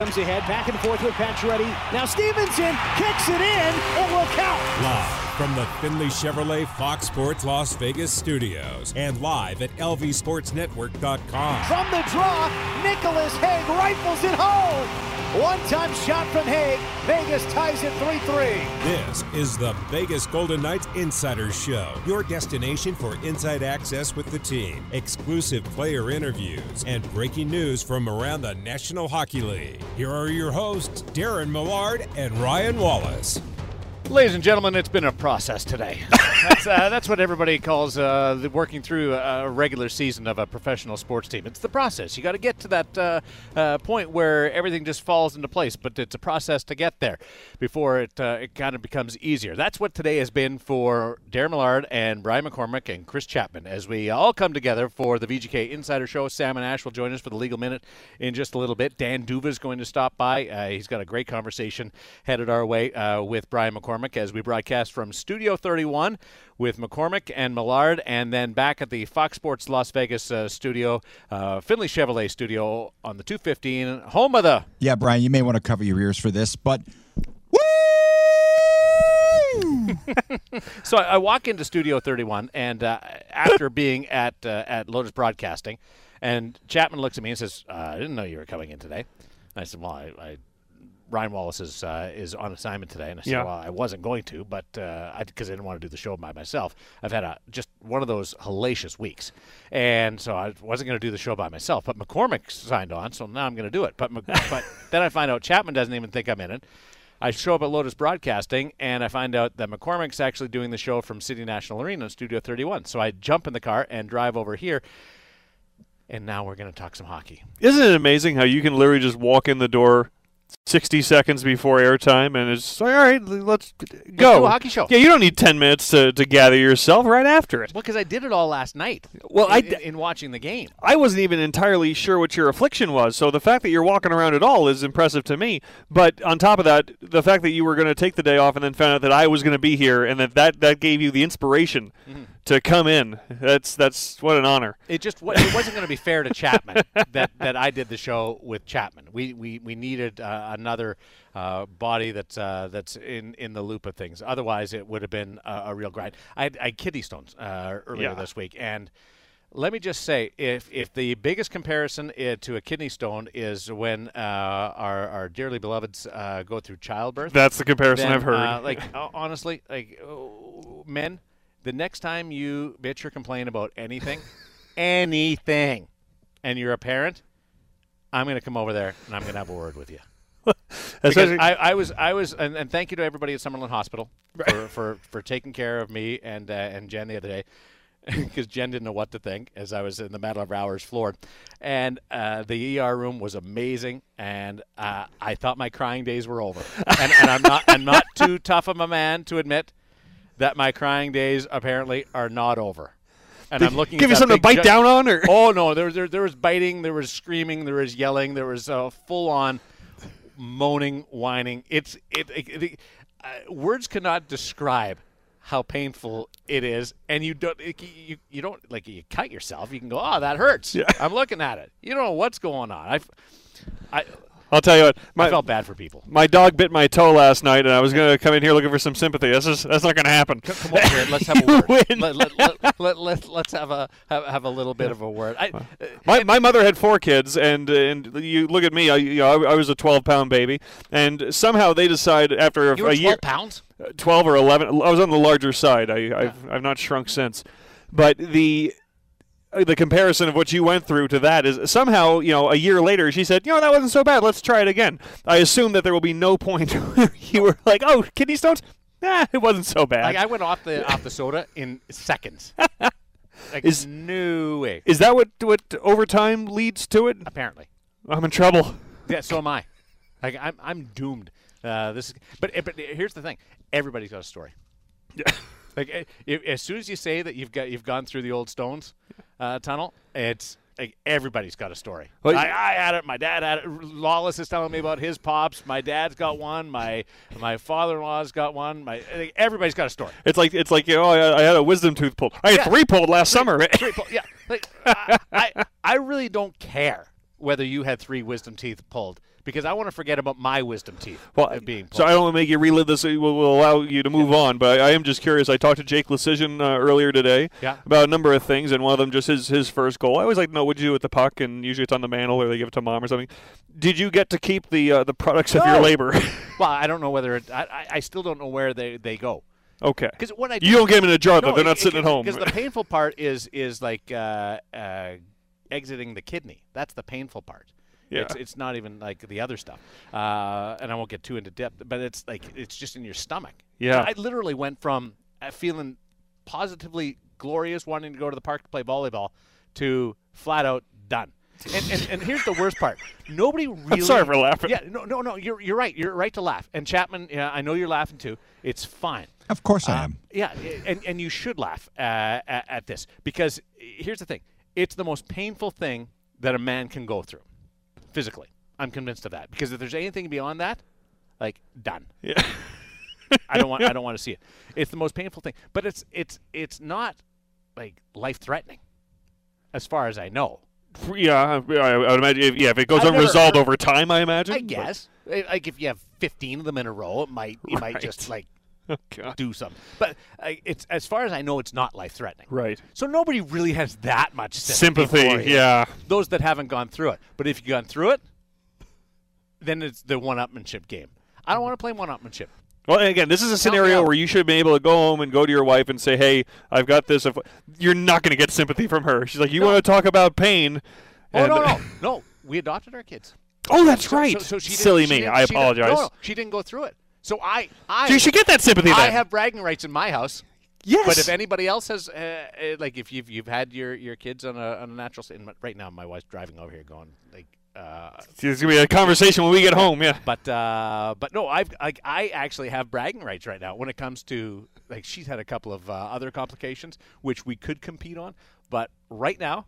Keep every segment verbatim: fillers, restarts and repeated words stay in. Comes ahead, back and forth with Pacioretty. Now Stevenson kicks it in, and look out! Live from the Finley Chevrolet Fox Sports Las Vegas studios and live at L V Sports Network dot com. From the draw, Nicholas Haig rifles it home! One-time shot from Haig, Vegas ties it three three. This is the Vegas Golden Knights Insider Show, your destination for inside access with the team, exclusive player interviews, and breaking news from around the National Hockey League. Here are your hosts, Darren Millard and Ryan Wallace. Ladies and gentlemen, it's been a process today. That's, uh, that's what everybody calls uh, the working through a regular season of a professional sports team. It's the process. You got to get to that uh, uh, point where everything just falls into place, but it's a process to get there before it uh, it kind of becomes easier. That's what today has been for Darren Millard and Brian McCormick and Chris Chapman as we all come together for the V G K Insider Show. Sam and Ash will join us for the Legal Minute in just a little bit. Dan Duva is going to stop by. Uh, he's got a great conversation headed our way uh, with Brian McCormick as we broadcast from Studio thirty-one with McCormick and Millard, and then back at the Fox Sports Las Vegas uh, studio, uh, Finley Chevrolet studio on the two fifteen, home of the... Yeah, Brian, you may want to cover your ears for this, but... So I walk into Studio thirty-one, and uh, after being at, uh, at Lotus Broadcasting, and Chapman looks at me and says, uh, I didn't know you were coming in today. And I said, well, I... I Ryan Wallace is uh, is on assignment today, and I said, yeah. well, I wasn't going to, but uh, I, because I didn't want to do the show by myself. I've had a, just one of those hellacious weeks, and so I wasn't going to do the show by myself, but McCormick signed on, so now I'm going to do it. But, but then I find out Chapman doesn't even think I'm in it. I show up at Lotus Broadcasting, and I find out that McCormick's actually doing the show from City National Arena in Studio thirty-one. So I jump in the car and drive over here. And now we're going to talk some hockey. Isn't it amazing how you can literally just walk in the door sixty seconds before airtime, and it's like, all right, let's go. Let's do a hockey show. Yeah, you don't need ten minutes to, to gather yourself right after it. Well, because I did it all last night Well, in, I d- in watching the game. I wasn't even entirely sure what your affliction was, so the fact that you're walking around at all is impressive to me. But on top of that, the fact that you were going to take the day off and then found out that I was going to be here and that, that that gave you the inspiration mm-hmm. to come in, that's that's what an honor. It just it wasn't going to be fair to Chapman that, that I did the show with Chapman. We, we, we needed... Uh, another uh, body that's uh, that's in, in the loop of things. Otherwise, it would have been a, a real grind. I had, I had kidney stones uh, earlier yeah. this week, and let me just say, if if the biggest comparison uh, to a kidney stone is when uh, our our dearly beloveds uh, go through childbirth, that's the comparison then, I've heard. Uh, like honestly, like oh, men, the next time you bitch or complain about anything, anything, and you're a parent, I'm going to come over there and I'm going to have a word with you. I, I was, I was, and, and thank you to everybody at Summerlin Hospital right. for, for, for taking care of me and uh, and Jen the other day, because Jen didn't know what to think as I was in the matter of hours floored, and uh, the E R room was amazing, and uh, I thought my crying days were over, and, and I'm not, I'm not too tough of a man to admit that my crying days apparently are not over. And Did I'm looking. Give you something to bite ju- down on, or oh no, there was there, there was biting, there was screaming, there was yelling, there was uh, full on. Moaning, whining. It's it. it, it uh, words cannot describe how painful it is, and you don't. It, you you don't like you cut yourself. You can go, oh, that hurts. Yeah. I'm looking at it. You don't know what's going on. I've, I. I'll tell you what. My, I felt bad for people. My dog bit my toe last night, and I was going to come in here looking for some sympathy. That's just, that's not going to happen. Come, come over here. Let's have a word. Let, let, let, let, let, let's have a have, have a little bit of a word. I, my my mother had four kids, and and you look at me. I you know, I, I was a twelve pound baby, and somehow they decide after a, you were a year. twelve pounds? twelve or eleven. I was on the larger side. I yeah. I've I've not shrunk since, but the. The comparison of what you went through to that is somehow, you know, a year later she said, you know, that wasn't so bad. Let's try it again. I assume that there will be no point where you were like, oh, kidney stones? Nah, it wasn't so bad. Like I went off the off the soda in seconds. Like, is, no way. Is that what what overtime leads to it? Apparently. I'm in trouble. Yeah, so am I. Like I'm I'm doomed. Uh, this is, but but here's the thing. Everybody's got a story. Yeah. Like if, as soon as you say that you've got you've gone through the old stones uh, tunnel, it's like everybody's got a story. Well, I, I had it. My dad had it. Lawless is telling me about his pops. My dad's got one. My my father-in-law's got one. My like, everybody's got a story. It's like it's like you know I, I had a wisdom tooth pulled. I had yeah. three pulled last three, summer. Three pulled. Yeah, like, I, I I really don't care whether you had three wisdom teeth pulled. because I want to forget about my wisdom teeth. Well, being so I don't want to make you relive this. We'll, we'll allow you to move yeah. on, but I am just curious. I talked to Jake Lucian uh, earlier today yeah. about a number of things, and one of them just his, his first goal. I always like to know what you do with the puck, and usually it's on the mantle or they give it to mom or something. Did you get to keep the uh, the products no. of your labor? Well, I don't know whether it, I, I still don't know where they, they go. Okay. Because when I do, you don't get them in a jar, no, though. They're it, not sitting it, at home. Because the painful part is is like uh, uh, exiting the kidney. That's the painful part. Yeah. It's, it's not even like the other stuff. Uh, and I won't get too into depth, but it's like it's just in your stomach. Yeah. I literally went from feeling positively glorious, wanting to go to the park to play volleyball, to flat out done. And, and and here's the worst part. Nobody really. I'm sorry for laughing. Yeah, no, no, no. You're you're right. You're right to laugh. And Chapman, yeah, I know you're laughing too. It's fine. Of course uh, I am. Yeah, and and you should laugh uh, at, at this, because here's the thing. It's the most painful thing that a man can go through, physically. I'm convinced of that, because if there's anything beyond that, like done. Yeah. I don't want. I don't want to see it. It's the most painful thing, but it's it's it's not like life threatening, as far as I know. Yeah, I would imagine. If, yeah, if it goes I've unresolved over time, I imagine. I guess, but. Like if you have fifteen of them in a row, it might you right. might just like oh, do something. But uh, it's as far as I know, it's not life threatening. Right. So nobody really has that much sympathy. sympathy yeah. Those that haven't gone through it, but if you've gone through it, then it's the one-upmanship game. I don't want to play one-upmanship. Well, again, this is a scenario where you should be able to go home and go to your wife and say, hey, I've got this. You're not going to get sympathy from her. She's like, you no. want to talk about pain. Oh, no, no, no. We adopted our kids. Oh, that's so, right. So, so she Silly me. She I apologize. No, no, she didn't go through it. So I, I – you should get that sympathy then. I have bragging rights in my house. Yes. But if anybody else has uh, – like if you've you've had your, your kids on a, on a natural – right now my wife's driving over here going like – Uh, it's gonna be a conversation when we get home, yeah. But uh, but no, I've I, I actually have bragging rights right now when it comes to like she's had a couple of uh, other complications which we could compete on, but right now,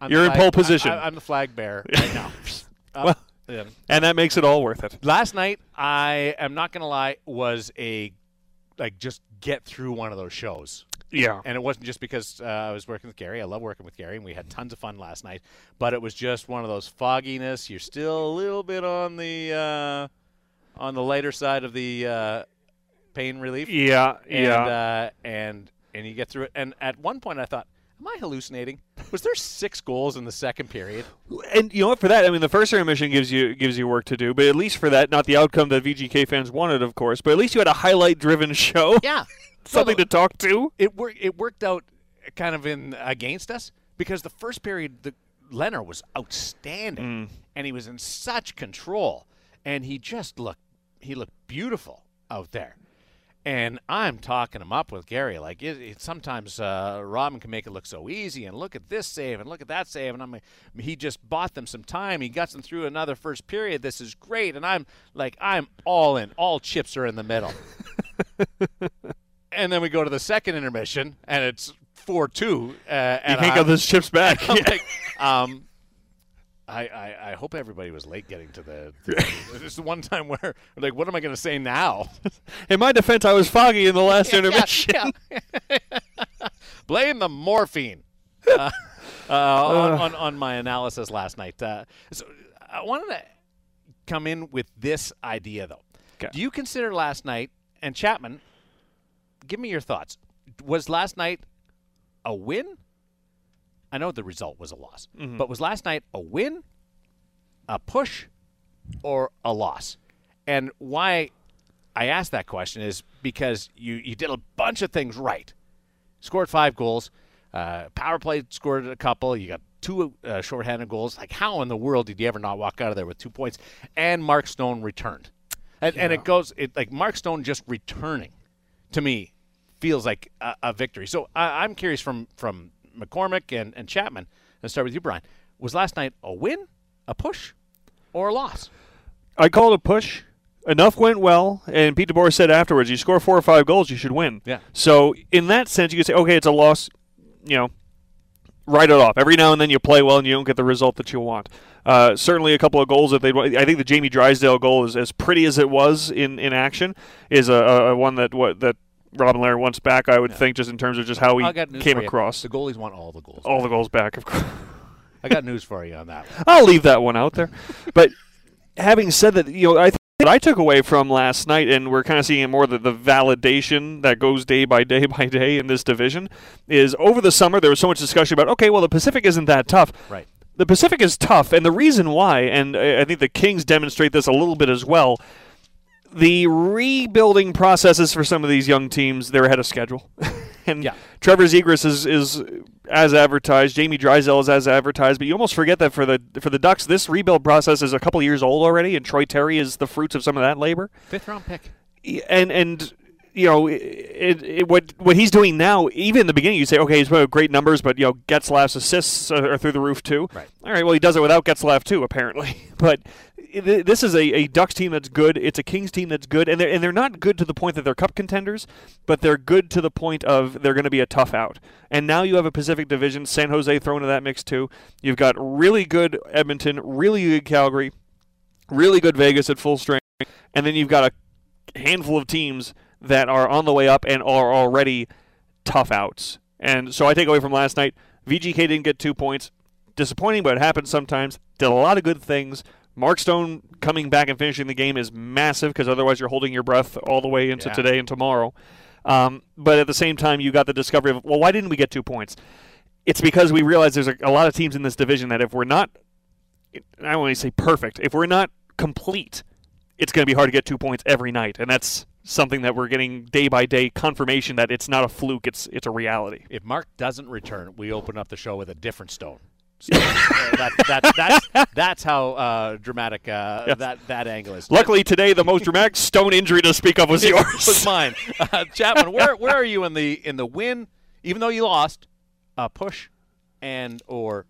I'm you're flag, in pole position. I, I'm the flag bearer right now. uh, well, yeah. And that makes it all worth it. Last night, I am not gonna lie, was a like just get through one of those shows. Yeah. And it wasn't just because uh, I was working with Gary. I love working with Gary, and we had tons of fun last night. But it was just one of those fogginess. You're still a little bit on the uh, on the lighter side of the uh, pain relief. Yeah, and, yeah. Uh, and, and you get through it. And at one point I thought, am I hallucinating? Was there six goals in the second period? And you know what? For that, I mean, the first intermission gives you gives you work to do. But at least for that, not the outcome that V G K fans wanted, of course. But at least you had a highlight-driven show. Yeah. Something no, to talk to. It worked. It worked out, kind of in against us, because the first period, the Lehner was outstanding, mm. and he was in such control, and he just looked. He looked beautiful out there, and I'm talking him up with Gary. Like it, it, sometimes uh, Robin can make it look so easy, and look at this save, and look at that save, and I'm. Like, he just bought them some time. He got them through another first period. This is great, and I'm like, I'm all in. All chips are in the middle. And then we go to the second intermission, and it's four two. Uh, you can't get those chips back. Yeah. Like, um, I, I, I hope everybody was late getting to the – this is the one time where, like, what am I going to say now? In my defense, I was foggy in the last yeah, intermission. Yeah, yeah. Blame the morphine uh, uh, on, on, on my analysis last night. Uh, so I wanted to come in with this idea, though. Kay. Do you consider last night – and Chapman – give me your thoughts. Was last night a win? I know the result was a loss. Mm-hmm. But was last night a win, a push, or a loss? And why I asked that question is because you, you did a bunch of things right. Scored five goals. Uh, power play scored a couple. You got two uh, shorthanded goals. Like, how in the world did you ever not walk out of there with two points? And Mark Stone returned. And, yeah. and it goes, it like, Mark Stone just returning. To me, feels like a, a victory. So I, I'm curious from, from McCormick and, and Chapman. Let's start with you, Brian. Was last night a win, a push, or a loss? I called a push. Enough went well, and Pete DeBoer said afterwards, you score four or five goals, you should win. Yeah. So in that sense, you could say, okay, it's a loss, you know, write it off. Every now and then you play well and you don't get the result that you want. Uh, certainly a couple of goals that they I think the Jamie Drysdale goal is as pretty as it was in, in action is a, a one that what that Robin Lehner wants back, I would yeah. think, just in terms of just how he came across. You. The goalies want all the goals. All back. the goals back, of course. I got news for you on that one. I'll leave that one out there. But having said that, you know, I think what I took away from last night, and we're kind of seeing more the, the validation that goes day by day by day in this division, is over the summer there was so much discussion about, okay, well, the Pacific isn't that tough. Right. The Pacific is tough, and the reason why, and I think the Kings demonstrate this a little bit as well, the rebuilding processes for some of these young teams, they're ahead of schedule. And yeah. Trevor Zegras is, is as advertised. Jamie Drysdale is as advertised. But you almost forget that for the for the Ducks, this rebuild process is a couple years old already, and Troy Terry is the fruits of some of that labor. Fifth round pick. And and you know it, it, what what he's doing now. Even in the beginning, you say, okay, he's putting up great numbers, but you know Getzlaff's assists are, are through the roof too. Right. All right. Well, he does it without Getzlaff too, apparently. But it, this is a, a Ducks team that's good. It's a Kings team that's good, and they're and they're not good to the point that they're cup contenders, but they're good to the point of they're going to be a tough out. And now you have a Pacific Division, San Jose thrown into that mix too. You've got really good Edmonton, really good Calgary, really good Vegas at full strength, and then you've got a handful of teams that are on the way up and are already tough outs. And so I take away from last night, V G K didn't get two points. Disappointing, but it happens sometimes. Did a lot of good things. Mark Stone coming back and finishing the game is massive because otherwise you're holding your breath all the way into yeah. today and tomorrow. Um, but at the same time, you got the discovery of, well, why didn't we get two points? It's because we realize there's a, a lot of teams in this division that if we're not, I don't want to say perfect, if we're not complete, it's going to be hard to get two points every night. And that's something that we're getting day by day confirmation that it's not a fluke, it's it's a reality. If Mark doesn't return, we open up the show with a different Stone. So that, that, that's, that's how uh, dramatic uh, yes. that, that angle is. Luckily today, the most dramatic Stone injury to speak of was yours. It was mine. Uh, Chapman, where where are you in the in the win, even though you lost, uh, push and or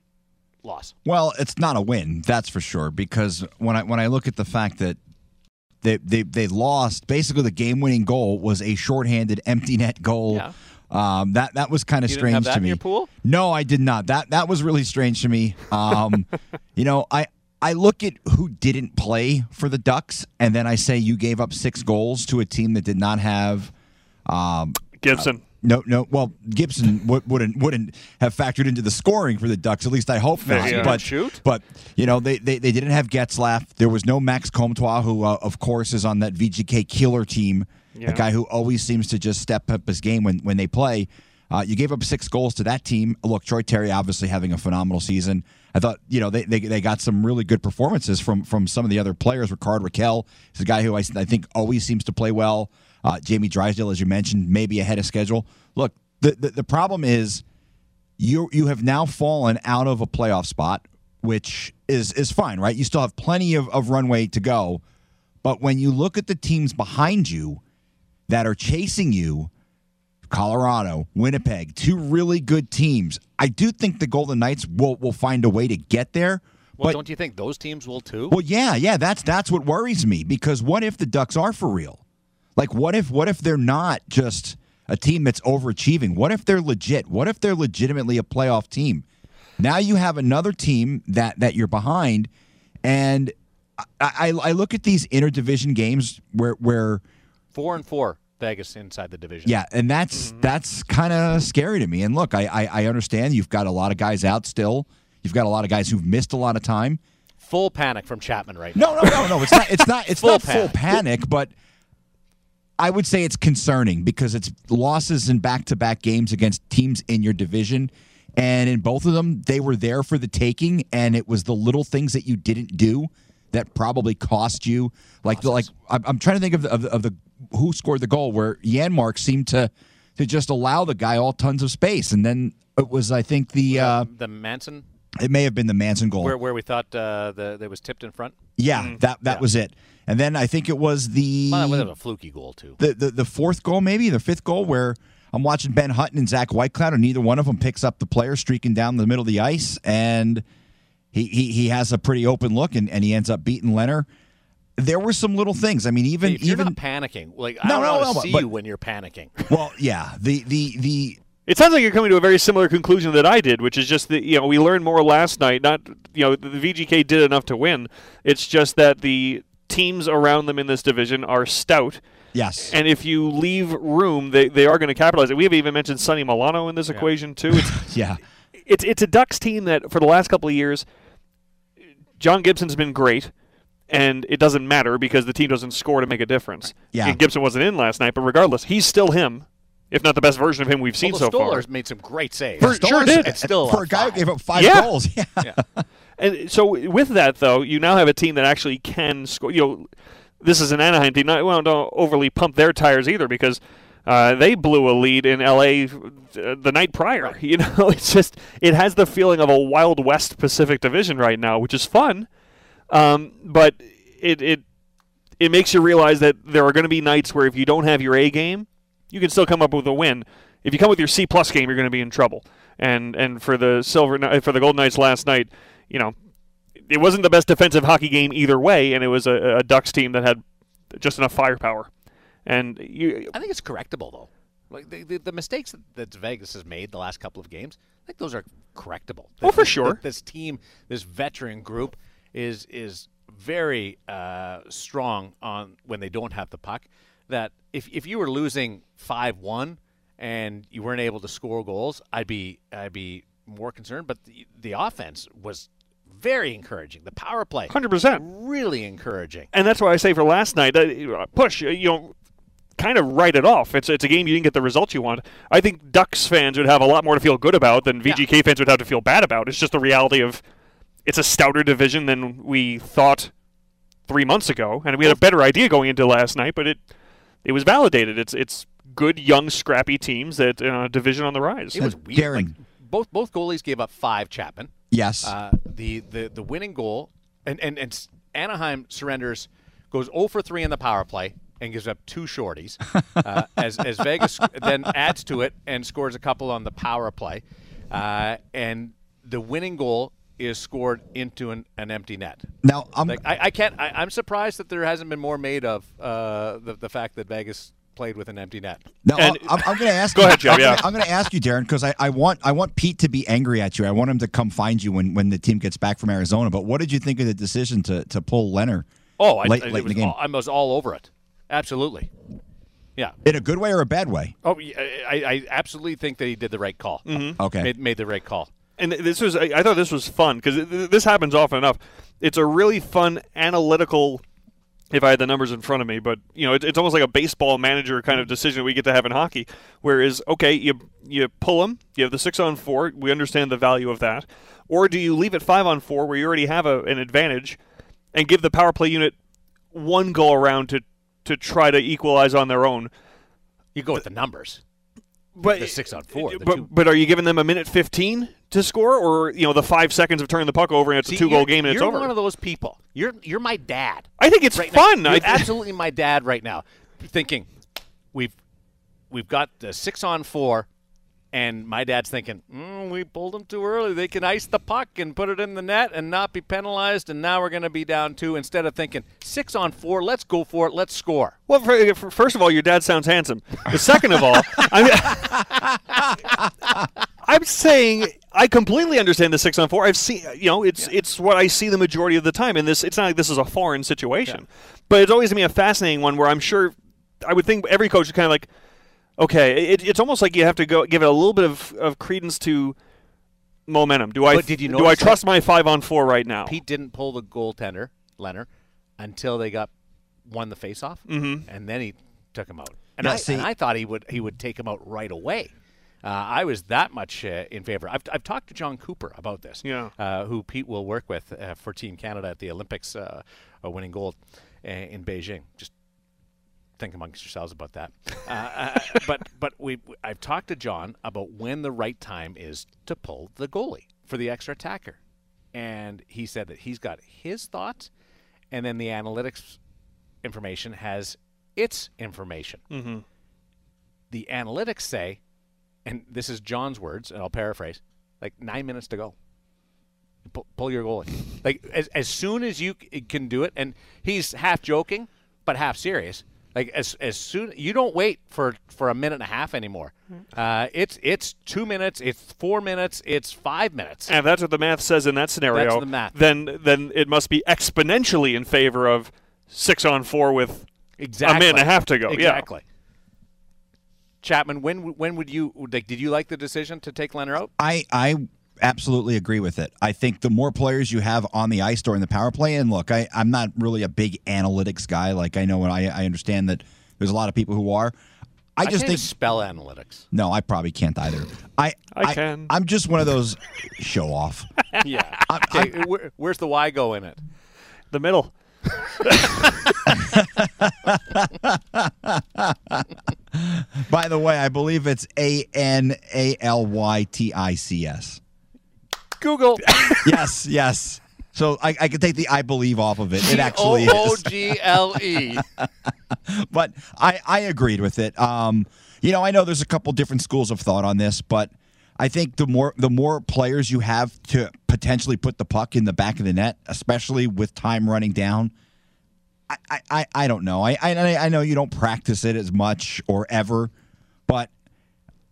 loss? Well, it's not a win, that's for sure, because when I when I look at the fact that They, they they lost. Basically, the game-winning goal was a shorthanded empty net goal. Yeah. Um, that that was kind of strange didn't have that to me. In your pool? No, I did not. That that was really strange to me. Um, you know, I I look at who didn't play for the Ducks, and then I say you gave up six goals to a team that did not have um, Gibson. Uh, No, no. Well, Gibson w- wouldn't wouldn't have factored into the scoring for the Ducks. At least I hope not. Yeah. But shoot. but you know they, they, they didn't have Getzlaff. There was no Max Comtois, who uh, of course is on that V G K killer team, yeah. a guy who always seems to just step up his game when when they play. Uh, you gave up six goals to that team. Look, Troy Terry obviously having a phenomenal season. I thought you know they they, they got some really good performances from from some of the other players. Ricard Raquel is a guy who I I think always seems to play well. Uh, Jamie Drysdale, as you mentioned, maybe ahead of schedule. Look, the, the, the problem is you you have now fallen out of a playoff spot, which is is fine, right? You still have plenty of, of runway to go. But when you look at the teams behind you that are chasing you, Colorado, Winnipeg, two really good teams, I do think the Golden Knights will, will find a way to get there. Well, but, don't you think those teams will too? Well, yeah, yeah, that's that's what worries me, because what if the Ducks are for real? Like, what if what if they're not just a team that's overachieving? What if they're legit? What if they're legitimately a playoff team? Now you have another team that, that you're behind, and I, I, I look at these interdivision games where where four and four Vegas inside the division. Yeah, and that's mm-hmm. that's kind of scary to me. And look, I, I I understand you've got a lot of guys out still. You've got a lot of guys who've missed a lot of time. Full panic from Chapman right now. No, no, no, no. It's not. It's not. It's full not panic. full panic, but. I would say it's concerning because it's losses in back-to-back games against teams in your division. And in both of them, they were there for the taking, and it was the little things that you didn't do that probably cost you. Like, the, like I'm trying to think of the, of, the, of the who scored the goal where Janmark seemed to to just allow the guy all tons of space. And then it was, I think, the... Uh, the Manson? It may have been the Manson goal. Where, where we thought uh, the that was tipped in front? Yeah, mm-hmm. that, that yeah. was it. And then I think it was the well, that was a fluky goal too. The, the the fourth goal, maybe the fifth goal, where I'm watching Ben Hutton and Zach Whitecloud, and neither one of them picks up the player streaking down the middle of the ice, and he he, he has a pretty open look, and, and he ends up beating Lehner. There were some little things. I mean, even if you're even not panicking. Like no, I don't no, want no, to no, see but, you when you're panicking. Well, yeah, the the the. It sounds like you're coming to a very similar conclusion that I did, which is just that, you know, we learned more last night. Not you know the V G K did enough to win. It's just that the teams around them in this division are stout. Yes. And if you leave room, they, they are going to capitalize it. We have even mentioned Sonny Milano in this yeah. equation, too. It's, yeah. It's, it's a Ducks team that, for the last couple of years, John Gibson's been great. and it doesn't matter because the team doesn't score to make a difference. Yeah. And Gibson wasn't in last night, but regardless, he's still him, if not the best version of him we've seen well, so far. Stolarz made some great saves. For, sure did. It's still for a guy five. who gave up five yeah. goals. Yeah. yeah. And so with that, though, you now have a team that actually can score. You know, this is an Anaheim team. Not, well, don't overly pump their tires either because uh, they blew a lead in L A the night prior. Right. You know, it's just it has the feeling of a Wild West Pacific Division right now, which is fun. Um, but it it it makes you realize that there are going to be nights where if you don't have your A game, you can still come up with a win. If you come with your C plus game, you're going to be in trouble. And and for the Silver for the Golden Knights last night, you know, it wasn't the best defensive hockey game either way, and it was a, a Ducks team that had just enough firepower. And you, I think it's correctable though. Like the, the, the mistakes that Vegas has made the last couple of games, I think those are correctable. Oh, this, for sure. This, this team, this veteran group, is is very uh, strong on when they don't have the puck. That if if you were losing five one and you weren't able to score goals, I'd be I'd be more concerned. But the, the offense was very encouraging. The power play, one hundred percent, really encouraging. And that's why I say for last night, uh, push you know, kind of write it off. It's it's a game you didn't get the result you want. I think Ducks fans would have a lot more to feel good about than V G K yeah. fans would have to feel bad about. It's just the reality of it's a stouter division than we thought three months ago, and we had a better idea going into last night, but it. It was validated. It's it's good, young, scrappy teams that uh, division on the rise. It was weird. Darren. Like, both both goalies gave up five. Chapman. Yes. Uh, the, the the winning goal and, and and Anaheim surrenders, goes zero for three in the power play and gives up two shorties. Uh, as as Vegas then adds to it and scores a couple on the power play, uh, and the winning goal is scored into an, an empty net. Now I'm like, I, I can't. I, I'm surprised that there hasn't been more made of uh, the the fact that Vegas played with an empty net. Now and, I'm, I'm going to ask. Go you, ahead, Joe. I'm yeah. going to ask you, Darren, because I, I want I want Pete to be angry at you. I want him to come find you when, when the team gets back from Arizona. But what did you think of the decision to to pull Lehner? Oh, I, late, I, late in the game, all, I was all over it. Absolutely. Yeah. In a good way or a bad way? Oh, I, I absolutely think that he did the right call. Mm-hmm. Okay, made, made the right call. And this was, I thought this was fun because this happens often enough. It's a really fun analytical, if I had the numbers in front of me, but you know, it's almost like a baseball manager kind of decision we get to have in hockey. Whereas, okay, you you pull them, you have the six on four, we understand the value of that, or do you leave it five on four where you already have a, an advantage, and give the power play unit one go around to to try to equalize on their own? You go with the numbers. But the six on four. But, two. but are you giving them a minute fifteen to score, or you know the five seconds of turning the puck over and it's See, a two-goal game and it's over? You're one of those people. You're you're my dad. I think it's right fun. Now. You're I th- absolutely my dad right now. Thinking we've we've got the six on four, and my dad's thinking mm, we pulled them too early. They can ice the puck and put it in the net and not be penalized. And now we're going to be down two. Instead of thinking six on four, let's go for it. Let's score. Well, for, for, first of all, your dad sounds handsome. But second of all, I'm, I'm saying I completely understand the six on four. I've seen, you know, it's yeah. it's what I see the majority of the time. And this, it's not like this is a foreign situation, yeah. but it's always going to be a fascinating one where I'm sure I would think every coach is kind of like. Okay, it, it's almost like you have to go give it a little bit of, of credence to momentum. Do I did you do I trust my five on four right now? Pete didn't pull the goaltender, Lehner, until they got won the faceoff, mm-hmm. and then he took him out. And, yeah, I, and I thought he would he would take him out right away. Uh, I was that much uh, in favor. I've I've talked to John Cooper about this, yeah. uh, who Pete will work with uh, for Team Canada at the Olympics, uh, winning gold in Beijing. Just. Think amongst yourselves about that. Uh, uh, but but we I've talked to John about when the right time is to pull the goalie for the extra attacker. And he said that he's got his thoughts, and then the analytics information has its information. Mm-hmm. The analytics say, and this is John's words, and I'll paraphrase, like nine minutes to go. P- pull your goalie. Like as, as soon as you c- can do it, and he's half joking but half serious. Like as as soon you don't wait for, for a minute and a half anymore. Uh, it's it's two minutes, it's four minutes, it's five minutes. And if that's what the math says in that scenario, that's the math. then then it must be exponentially in favor of six on four with exactly. a minute and a half to go. Exactly. Yeah. Chapman, when when would you like? Did you like the decision to take Lehner out? I I absolutely agree with it. I think the more players you have on the ice during the power play, and look, I, I'm not really a big analytics guy. Like, I know, and I, I understand that there's a lot of people who are. I, I just can't think spell analytics. No, I probably can't either. I I, I can. I'm just one of those show off. Yeah. I, okay, I, where, where's the Y go in it? The middle. By the way, I believe it's A N A L Y T I C S. Google. Yes, yes. So I, I could take the I believe off of it. It actually is. O O G L E. But I, I agreed with it. Um, you know, I know there's a couple different schools of thought on this, but I think the more the more players you have to potentially put the puck in the back of the net, especially with time running down, I, I, I don't know. I, I I know you don't practice it as much or ever, but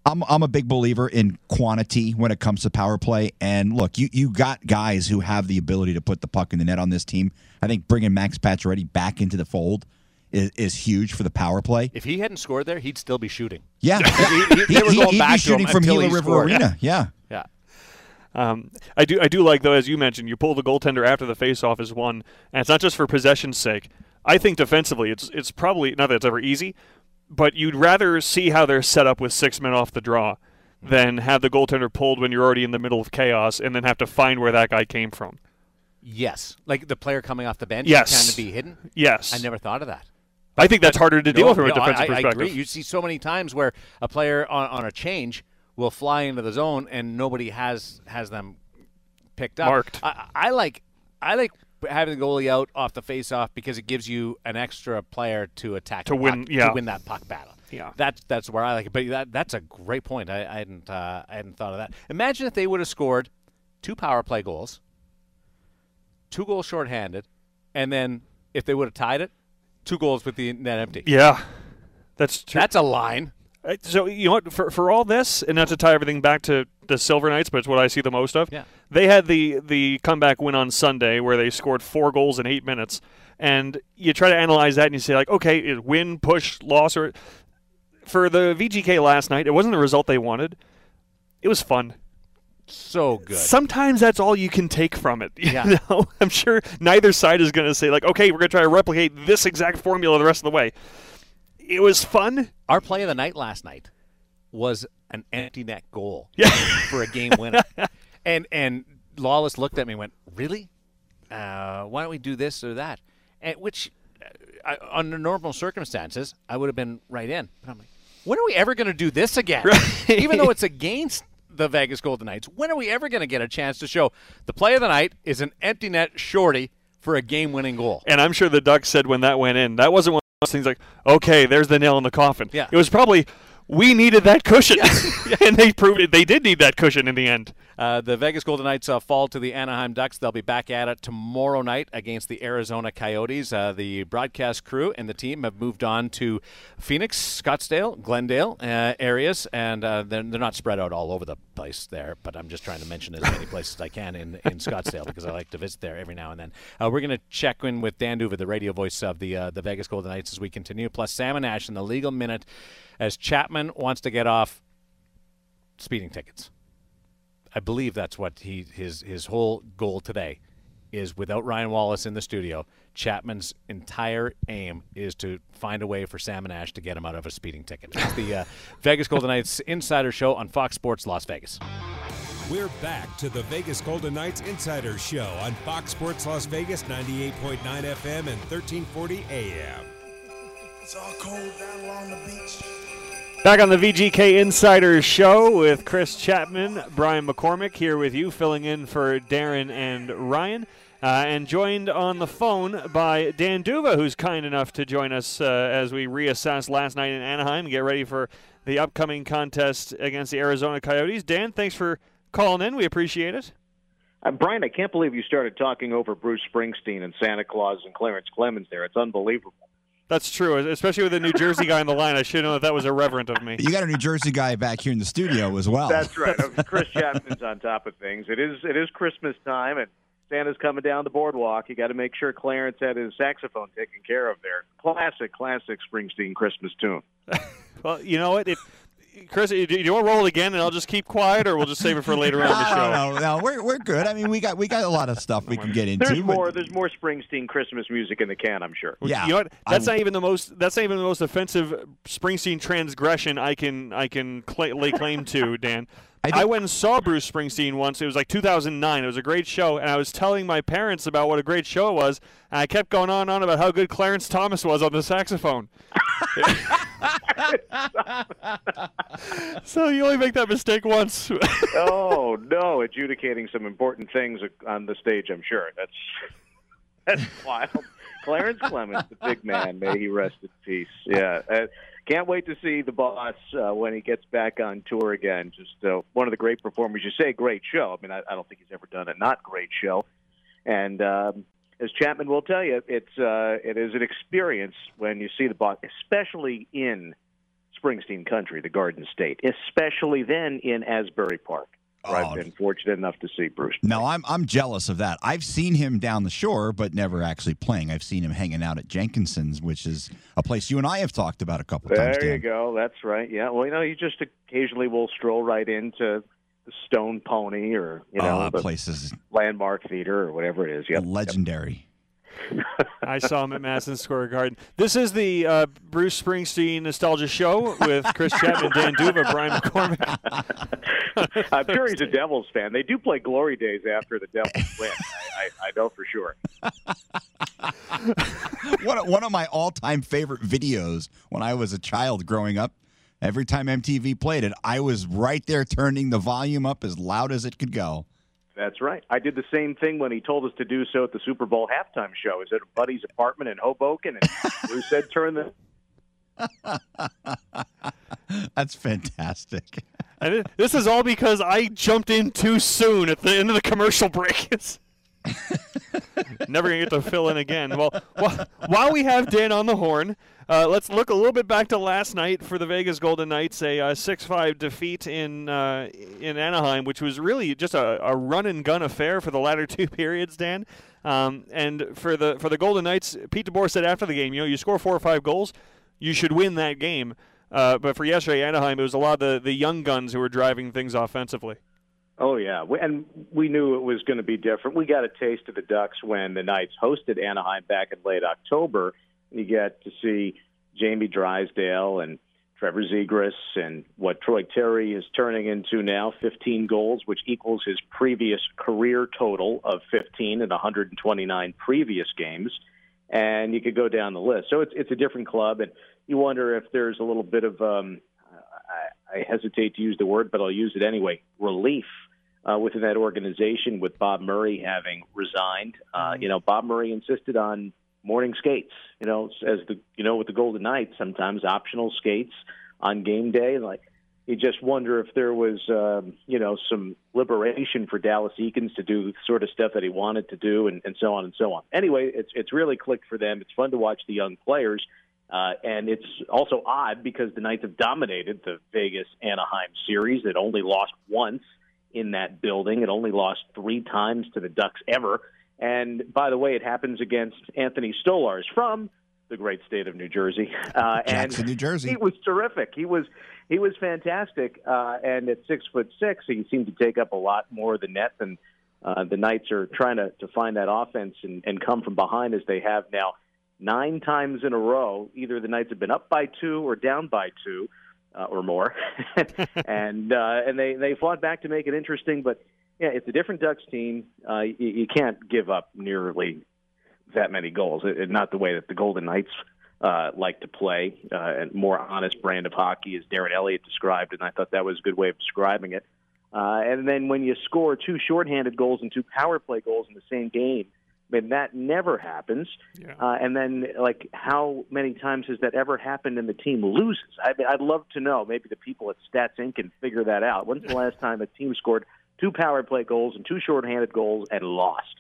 I'm I'm a big believer in quantity when it comes to power play. And look, you you got guys who have the ability to put the puck in the net on this team. I think bringing Max Pacioretty back into the fold is, is huge for the power play. If he hadn't scored there, he'd still be shooting. Yeah, yeah. he, he, they were going he'd back be shooting to him from Gila he River scored. Arena. Yeah. Yeah. Um, I do I do like though, as you mentioned, you pull the goaltender after the faceoff is won, and it's not just for possession's sake. I think defensively, it's it's probably not that it's ever easy, but you'd rather see how they're set up with six men off the draw than have the goaltender pulled when you're already in the middle of chaos and then have to find where that guy came from. Yes, like the player coming off the bench, yes, trying to be hidden. Yes, I never thought of that. But I think that's harder to no, deal with no, from a defensive I, perspective. I agree. You see so many times where a player on, on a change will fly into the zone and nobody has has them picked up. Marked. I, I like. I like. Having the goalie out off the face-off because it gives you an extra player to attack to win puck, yeah. to win that puck battle. Yeah, that's that's where I like it. But that that's a great point. I, I hadn't uh, I hadn't thought of that. Imagine if they would have scored two power play goals, two goals shorthanded, and then if they would have tied it, two goals with the net empty. Yeah, that's true. That's a line. So, you know what, for, for all this, and not to tie everything back to the Silver Knights, but it's what I see the most of, yeah. They had the, the comeback win on Sunday where they scored four goals in eight minutes. And you try to analyze that and you say, like, okay, win, push, loss. Or for the V G K last night, it wasn't the result they wanted. It was fun. So good. Sometimes that's all you can take from it. You yeah. know? I'm sure neither side is going to say, like, okay, we're going to try to replicate this exact formula the rest of the way. It was fun. Our play of the night last night was an empty net goal yeah. for a game winner. and and Lawless looked at me and went, really? Uh, why don't we do this or that? And which, uh, I, under normal circumstances, I would have been right in. But I'm like, when are we ever going to do this again? Right. Even though it's against the Vegas Golden Knights, when are we ever going to get a chance to show the play of the night is an empty net shorty for a game-winning goal? And I'm sure the Ducks said when that went in, that wasn't one things like, okay, there's the nail in the coffin. Yeah. It was probably, we needed that cushion. Yeah. And they proved it. They did need that cushion in the end. Uh, the Vegas Golden Knights uh, fall to the Anaheim Ducks. They'll be back at it tomorrow night against the Arizona Coyotes. Uh, the broadcast crew and the team have moved on to Phoenix, Scottsdale, Glendale uh, areas, and uh, they're, they're not spread out all over the place there, but I'm just trying to mention as many places as I can in, in Scottsdale because I like to visit there every now and then. Uh, we're going to check in with Dan Duva, the radio voice of the uh, the Vegas Golden Knights, as we continue, plus Sam and Ash in the legal minute as Chapman wants to get off speeding tickets. I believe that's what he his his whole goal today is. Without Ryan Wallace in the studio, Chapman's entire aim is to find a way for Sam and Ash to get him out of a speeding ticket. It's the uh, Vegas Golden Knights Insider Show on Fox Sports Las Vegas. We're back to the Vegas Golden Knights Insider Show on Fox Sports Las Vegas, ninety-eight point nine F M and thirteen forty A M. It's all cold down along the beach. Back on the V G K Insider Show with Chris Chapman, Brian McCormick here with you, filling in for Darren and Ryan, uh, and joined on the phone by Dan Duva, who's kind enough to join us uh, as we reassess last night in Anaheim and get ready for the upcoming contest against the Arizona Coyotes. Dan, thanks for calling in. We appreciate it. Uh, Brian, I can't believe you started talking over Bruce Springsteen and Santa Claus and Clarence Clemens there. It's unbelievable. That's true, especially with a New Jersey guy on the line. I should know that that was irreverent of me. You got a New Jersey guy back here in the studio as well. That's right. Chris Chapman's on top of things. It is it is Christmas time, and Santa's coming down the boardwalk. You got to make sure Clarence had his saxophone taken care of there. Classic, classic Springsteen Christmas tune. Well, you know what? It, Chris, do you want to roll it again, and I'll just keep quiet, or we'll just save it for later on in the show? No, no, no, we're we're good. I mean, we got we got a lot of stuff we can get into. There's more. There's more Springsteen Christmas music in the can, I'm sure. Yeah, you know what? That's I'm, not even the most. That's not even the most offensive Springsteen transgression I can I can cl- lay claim to, Dan. I, I went and saw Bruce Springsteen once. It was like two thousand nine. It was a great show, and I was telling my parents about what a great show it was, and I kept going on and on about how good Clarence Thomas was on the saxophone. So you only make that mistake once. Oh, no, adjudicating some important things on the stage, I'm sure. That's, that's wild. Clarence Clemens, the big man, may he rest in peace. Yeah, uh, can't wait to see the boss uh, when he gets back on tour again. Just uh, one of the great performers. You say great show. I mean, I, I don't think he's ever done a not great show. And um, as Chapman will tell you, it's uh, it is an experience when you see the boss, especially in Springsteen country, the Garden State, especially then in Asbury Park. Oh. I've been fortunate enough to see Bruce. No, I'm I'm jealous of that. I've seen him down the shore, but never actually playing. I've seen him hanging out at Jenkinson's, which is a place you and I have talked about a couple there times. There you go. That's right. Yeah. Well, you know, you just occasionally will stroll right into the Stone Pony or you know uh, the places, Landmark Theater or whatever it is. Yep. Legendary. Yep. I saw him at Madison Square Garden. This is the uh, Bruce Springsteen Nostalgia Show with Chris Chapman, Dan Duva, Brian McCormick. I'm sure he's a Devils fan. They do play Glory Days after the Devils win. I, I, I know for sure. One, one of my all-time favorite videos when I was a child growing up, every time M T V played it, I was right there turning the volume up as loud as it could go. That's right. I did the same thing when he told us to do so at the Super Bowl halftime show. Is at Buddy's apartment in Hoboken, and Bruce said, "Turn the." That's fantastic. And it, this is all because I jumped in too soon at the end of the commercial break. Never gonna get to fill in again. Well, while we have Dan on the horn, uh, let's look a little bit back to last night for the Vegas Golden Knights, a uh, six five defeat in uh, in Anaheim, which was really just a, a run and gun affair for the latter two periods, Dan. Um, and for the for the Golden Knights, Pete DeBoer said after the game, you know, you score four or five goals, you should win that game. Uh, but for yesterday, Anaheim, it was a lot of the, the young guns who were driving things offensively. Oh, yeah, and we knew it was going to be different. We got a taste of the Ducks when the Knights hosted Anaheim back in late October. You get to see Jamie Drysdale and Trevor Zegras and what Troy Terry is turning into now, fifteen goals, which equals his previous career total of fifteen in one hundred twenty-nine previous games. And you could go down the list. So it's it's a different club, and you wonder if there's a little bit of, um, I, I hesitate to use the word, but I'll use it anyway, relief. Uh, within that organization, with Bob Murray having resigned, uh, you know, Bob Murray insisted on morning skates. You know, as the you know, with the Golden Knights, sometimes optional skates on game day. Like, you just wonder if there was, um, you know, some liberation for Dallas Eakins to do the sort of stuff that he wanted to do, and, and so on and so on. Anyway, it's it's really clicked for them. It's fun to watch the young players, uh, and it's also odd because the Knights have dominated the Vegas Anaheim series. It only lost once in that building. It only lost three times to the Ducks ever. And, by the way, it happens against Anthony Stolarz from the great state of New Jersey. Uh, Jackson, and New Jersey. He was terrific. He was he was fantastic. Uh, and at six foot six, he seemed to take up a lot more of the net than uh, the Knights are trying to, to find that offense and, and come from behind as they have now nine times in a row. Either the Knights have been up by two or down by two. Uh, or more, and uh, and they, they fought back to make it interesting. But, yeah, it's a different Ducks team. Uh, you, you can't give up nearly that many goals, it, it, not the way that the Golden Knights uh, like to play. Uh, and more honest brand of hockey, as Darren Elliott described, and I thought that was a good way of describing it. Uh, and then when you score two shorthanded goals and two power play goals in the same game, I mean, that never happens. Yeah. Uh, and then, like, how many times has that ever happened and the team loses? I mean, I'd love to know. Maybe the people at Stats Incorporated can figure that out. When's the last time a team scored two power play goals and two shorthanded goals and lost?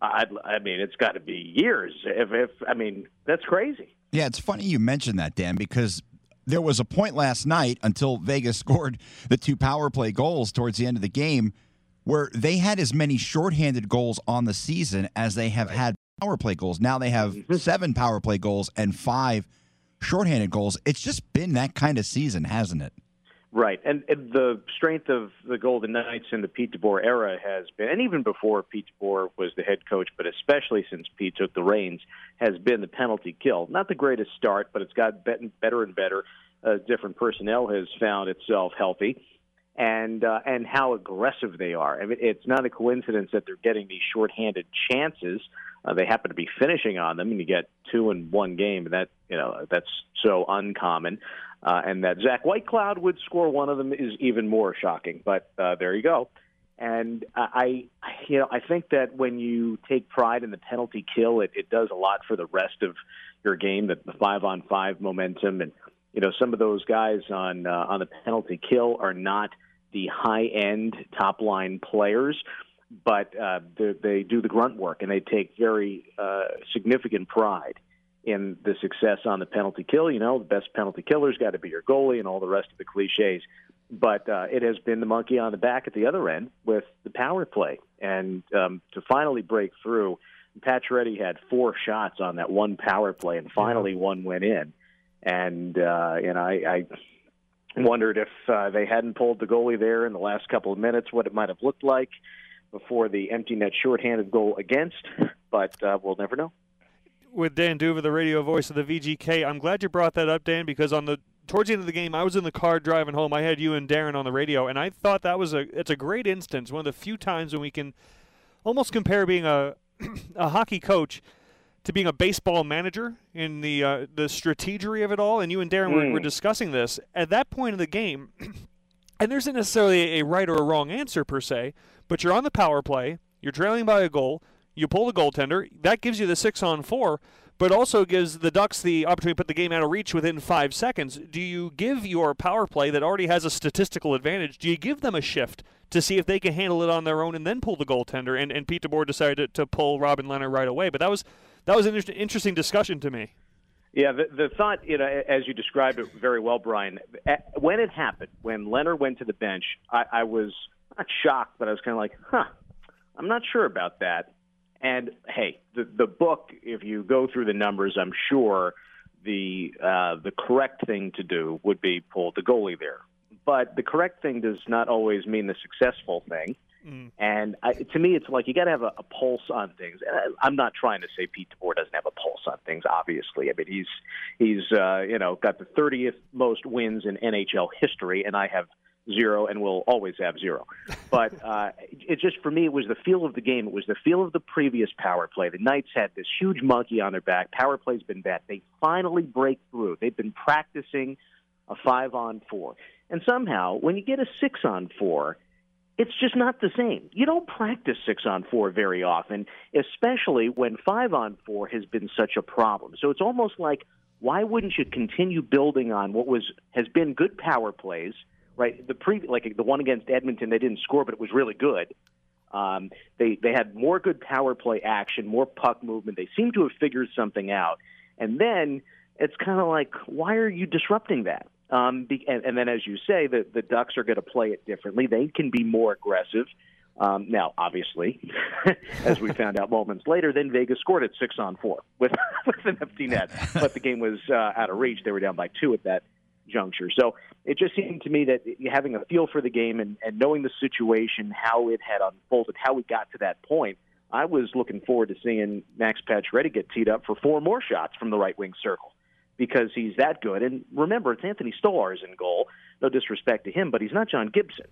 I'd, I mean, it's got to be years. If, if I mean, that's crazy. Yeah, it's funny you mentioned that, Dan, because there was a point last night until Vegas scored the two power play goals towards the end of the game where they had as many shorthanded goals on the season as they have right. had power play goals. Now they have seven power play goals and five shorthanded goals. It's just been that kind of season, hasn't it? Right. And, and the strength of the Golden Knights in the Pete DeBoer era has been, and even before Pete DeBoer was the head coach, but especially since Pete took the reins, has been the penalty kill. Not the greatest start, but it's got better and better. Uh, different personnel has found itself healthy, and uh, and how aggressive they are. I mean, it's not a coincidence that they're getting these shorthanded chances. Uh, they happen to be finishing on them, and you get two in one game. That you know that's so uncommon. Uh, and that Zach Whitecloud would score one of them is even more shocking. But uh, there you go. And I, you know, I think that when you take pride in the penalty kill, it, it does a lot for the rest of your game. That the five-on-five momentum, and you know, some of those guys on uh, on the penalty kill are not the high-end top-line players, but uh, they, they do the grunt work and they take very uh, significant pride in the success on the penalty kill. You know, the best penalty killer's got to be your goalie and all the rest of the cliches. But uh, it has been the monkey on the back at the other end with the power play. And um, to finally break through, Pacioretty had four shots on that one power play, and finally one went in. And, uh, you know, I, I wondered if uh, they hadn't pulled the goalie there in the last couple of minutes, what it might have looked like before the empty net shorthanded goal against. But uh, we'll never know. With Dan Duva, the radio voice of the V G K. I'm glad you brought that up, Dan, because on the towards the end of the game, I was in the car driving home. I had you and Darren on the radio, and I thought that was a it's a great instance, one of the few times when we can almost compare being a a hockey coach to being a baseball manager in the uh, the strategery of it all. And you and Darren mm. were, were discussing this at that point in the game, and there's not necessarily a right or a wrong answer per se, but you're on the power play, you're trailing by a goal. You pull the goaltender. That gives you the six on four, but also gives the Ducks the opportunity to put the game out of reach within five seconds. Do you give your power play that already has a statistical advantage, do you give them a shift to see if they can handle it on their own and then pull the goaltender? And, and Pete DeBoer decided to, to pull Robin Lehner right away. But that was that was an inter- interesting discussion to me. Yeah, the, the thought, you know, as you described it very well, Brian, when it happened, when Lehner went to the bench, I, I was not shocked, but I was kind of like, huh, I'm not sure about that. And, hey, the, the book, if you go through the numbers, I'm sure the uh, the correct thing to do would be pull the goalie there. But the correct thing does not always mean the successful thing. Mm. And I, to me, it's like you got to have a, a pulse on things. And I, I'm not trying to say Pete DeBoer doesn't have a pulse on things, obviously. I mean, he's, he's uh, you know, got the thirtieth most wins in N H L history, and I have zero and will always have zero. But uh, it just, for me, it was the feel of the game. It was the feel of the previous power play. The Knights had this huge monkey on their back. Power play's been bad. They finally break through. They've been practicing a five on four. And somehow, when you get a six on four, it's just not the same. You don't practice six on four very often, especially when five on four has been such a problem. So it's almost like, why wouldn't you continue building on what was has been good power plays? Right, the pre like the one against Edmonton, they didn't score, but it was really good. Um, they they had more good power play action, more puck movement. They seem to have figured something out. And then it's kind of like, why are you disrupting that? Um, the, and, and then, as you say, the, the Ducks are going to play it differently. They can be more aggressive. Um, now, obviously, as we found out moments later, then Vegas scored at six on four with with an empty net, but the game was uh, out of reach. They were down by two at that juncture. So it just seemed to me that having a feel for the game and, and knowing the situation, how it had unfolded, how we got to that point, I was looking forward to seeing Max Pacioretty get teed up for four more shots from the right wing circle because he's that good. And remember, it's Anthony Stolarz in goal. No disrespect to him, but he's not John Gibson.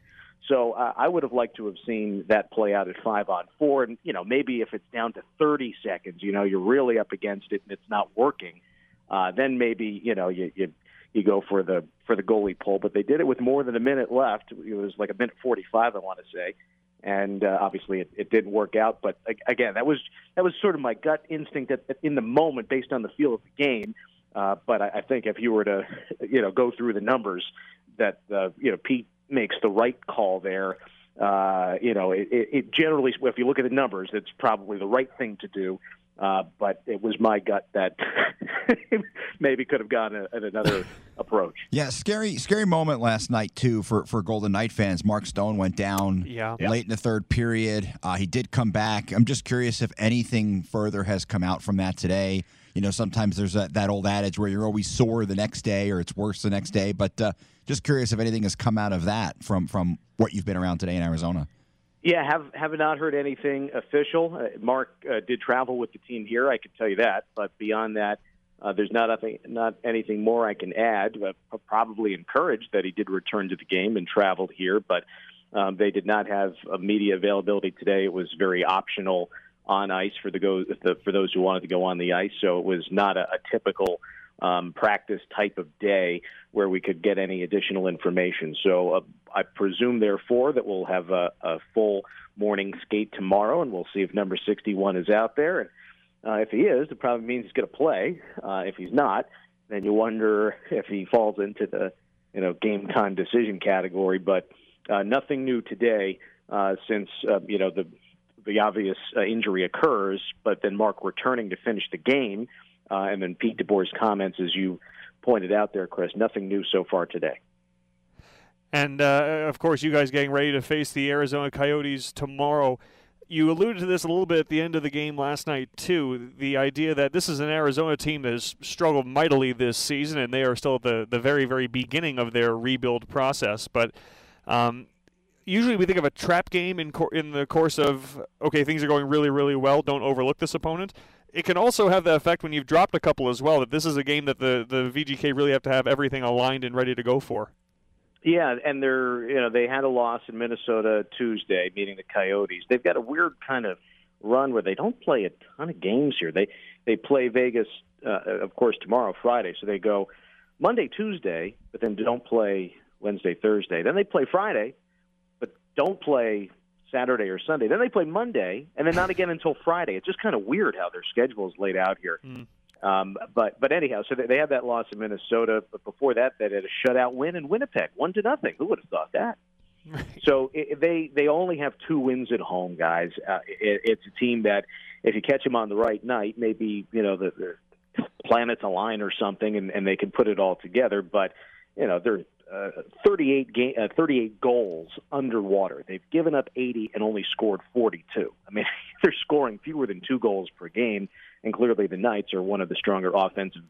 So uh, I would have liked to have seen that play out at five on four. And, you know, maybe if it's down to thirty seconds, you know, you're really up against it and it's not working, uh, then maybe, you know, you, you You go for the for the goalie pull, but they did it with more than a minute left. It was like a minute forty-five, I want to say, and uh, obviously it, it didn't work out. But again, that was that was sort of my gut instinct that in the moment, based on the feel of the game. Uh, but I, I think if you were to, you know, go through the numbers, that uh, you know Pete makes the right call there. Uh, you know, it, it generally, if you look at the numbers, it's probably the right thing to do. Uh, but it was my gut that maybe could have gone a, at another approach. Yeah, scary scary moment last night, too, for, for Golden Knight fans. Mark Stone went down yeah. late in the third period. Uh, he did come back. I'm just curious if anything further has come out from that today. you know, sometimes there's a, that old adage where you're always sore the next day or it's worse the next day. But uh, just curious if anything has come out of that from, from what you've been around today in Arizona. Yeah, have have not heard anything official. Uh, Mark uh, did travel with the team here, I can tell you that. But beyond that, uh, there's not, nothing, not anything more I can add. Uh, probably encouraged that he did return to the game and traveled here, but um, they did not have uh, media availability today. It was very optional on ice for the go the, for those who wanted to go on the ice, so it was not a, a typical um, practice type of day where we could get any additional information. So uh, I presume, therefore, that we'll have a, a full morning skate tomorrow, and we'll see if number sixty-one is out there. And uh, if he is, it probably means he's going to play. Uh, if he's not, then you wonder if he falls into the you know game time decision category. But uh, nothing new today uh, since uh, you know the. the obvious uh, injury occurs, but then Mark returning to finish the game, uh, and then Pete DeBoer's comments, as you pointed out there, Chris, nothing new so far today. And, uh, of course, you guys getting ready to face the Arizona Coyotes tomorrow. You alluded to this a little bit at the end of the game last night, too, the idea that this is an Arizona team that has struggled mightily this season, and they are still at the, the very, very beginning of their rebuild process. But um usually we think of a trap game in cor- in the course of, okay, things are going really, really well, don't overlook this opponent. It can also have the effect when you've dropped a couple as well, that this is a game that the, the V G K really have to have everything aligned and ready to go for. Yeah, and they're you know they had a loss in Minnesota Tuesday, meeting the Coyotes. They've got a weird kind of run where they don't play a ton of games here. They, they play Vegas, uh, of course, tomorrow, Friday, so they go Monday, Tuesday, but then don't play Wednesday, Thursday. Then they play Friday, don't play Saturday or Sunday. Then they play Monday, and then not again until Friday. It's just kind of weird how their schedule is laid out here. Mm. Um, but but anyhow, so they had that loss in Minnesota, but before that, they had a shutout win in Winnipeg, one to nothing. Who would have thought that? Right. So it, they they only have two wins at home, guys. Uh, it, it's a team that, if you catch them on the right night, maybe you know the, the planets align or something, and, and they can put it all together. But you know they're. Uh, thirty-eight game, uh, thirty-eight goals underwater. They've given up eighty and only scored forty-two. I mean, they're scoring fewer than two goals per game, and clearly the Knights are one of the stronger offensive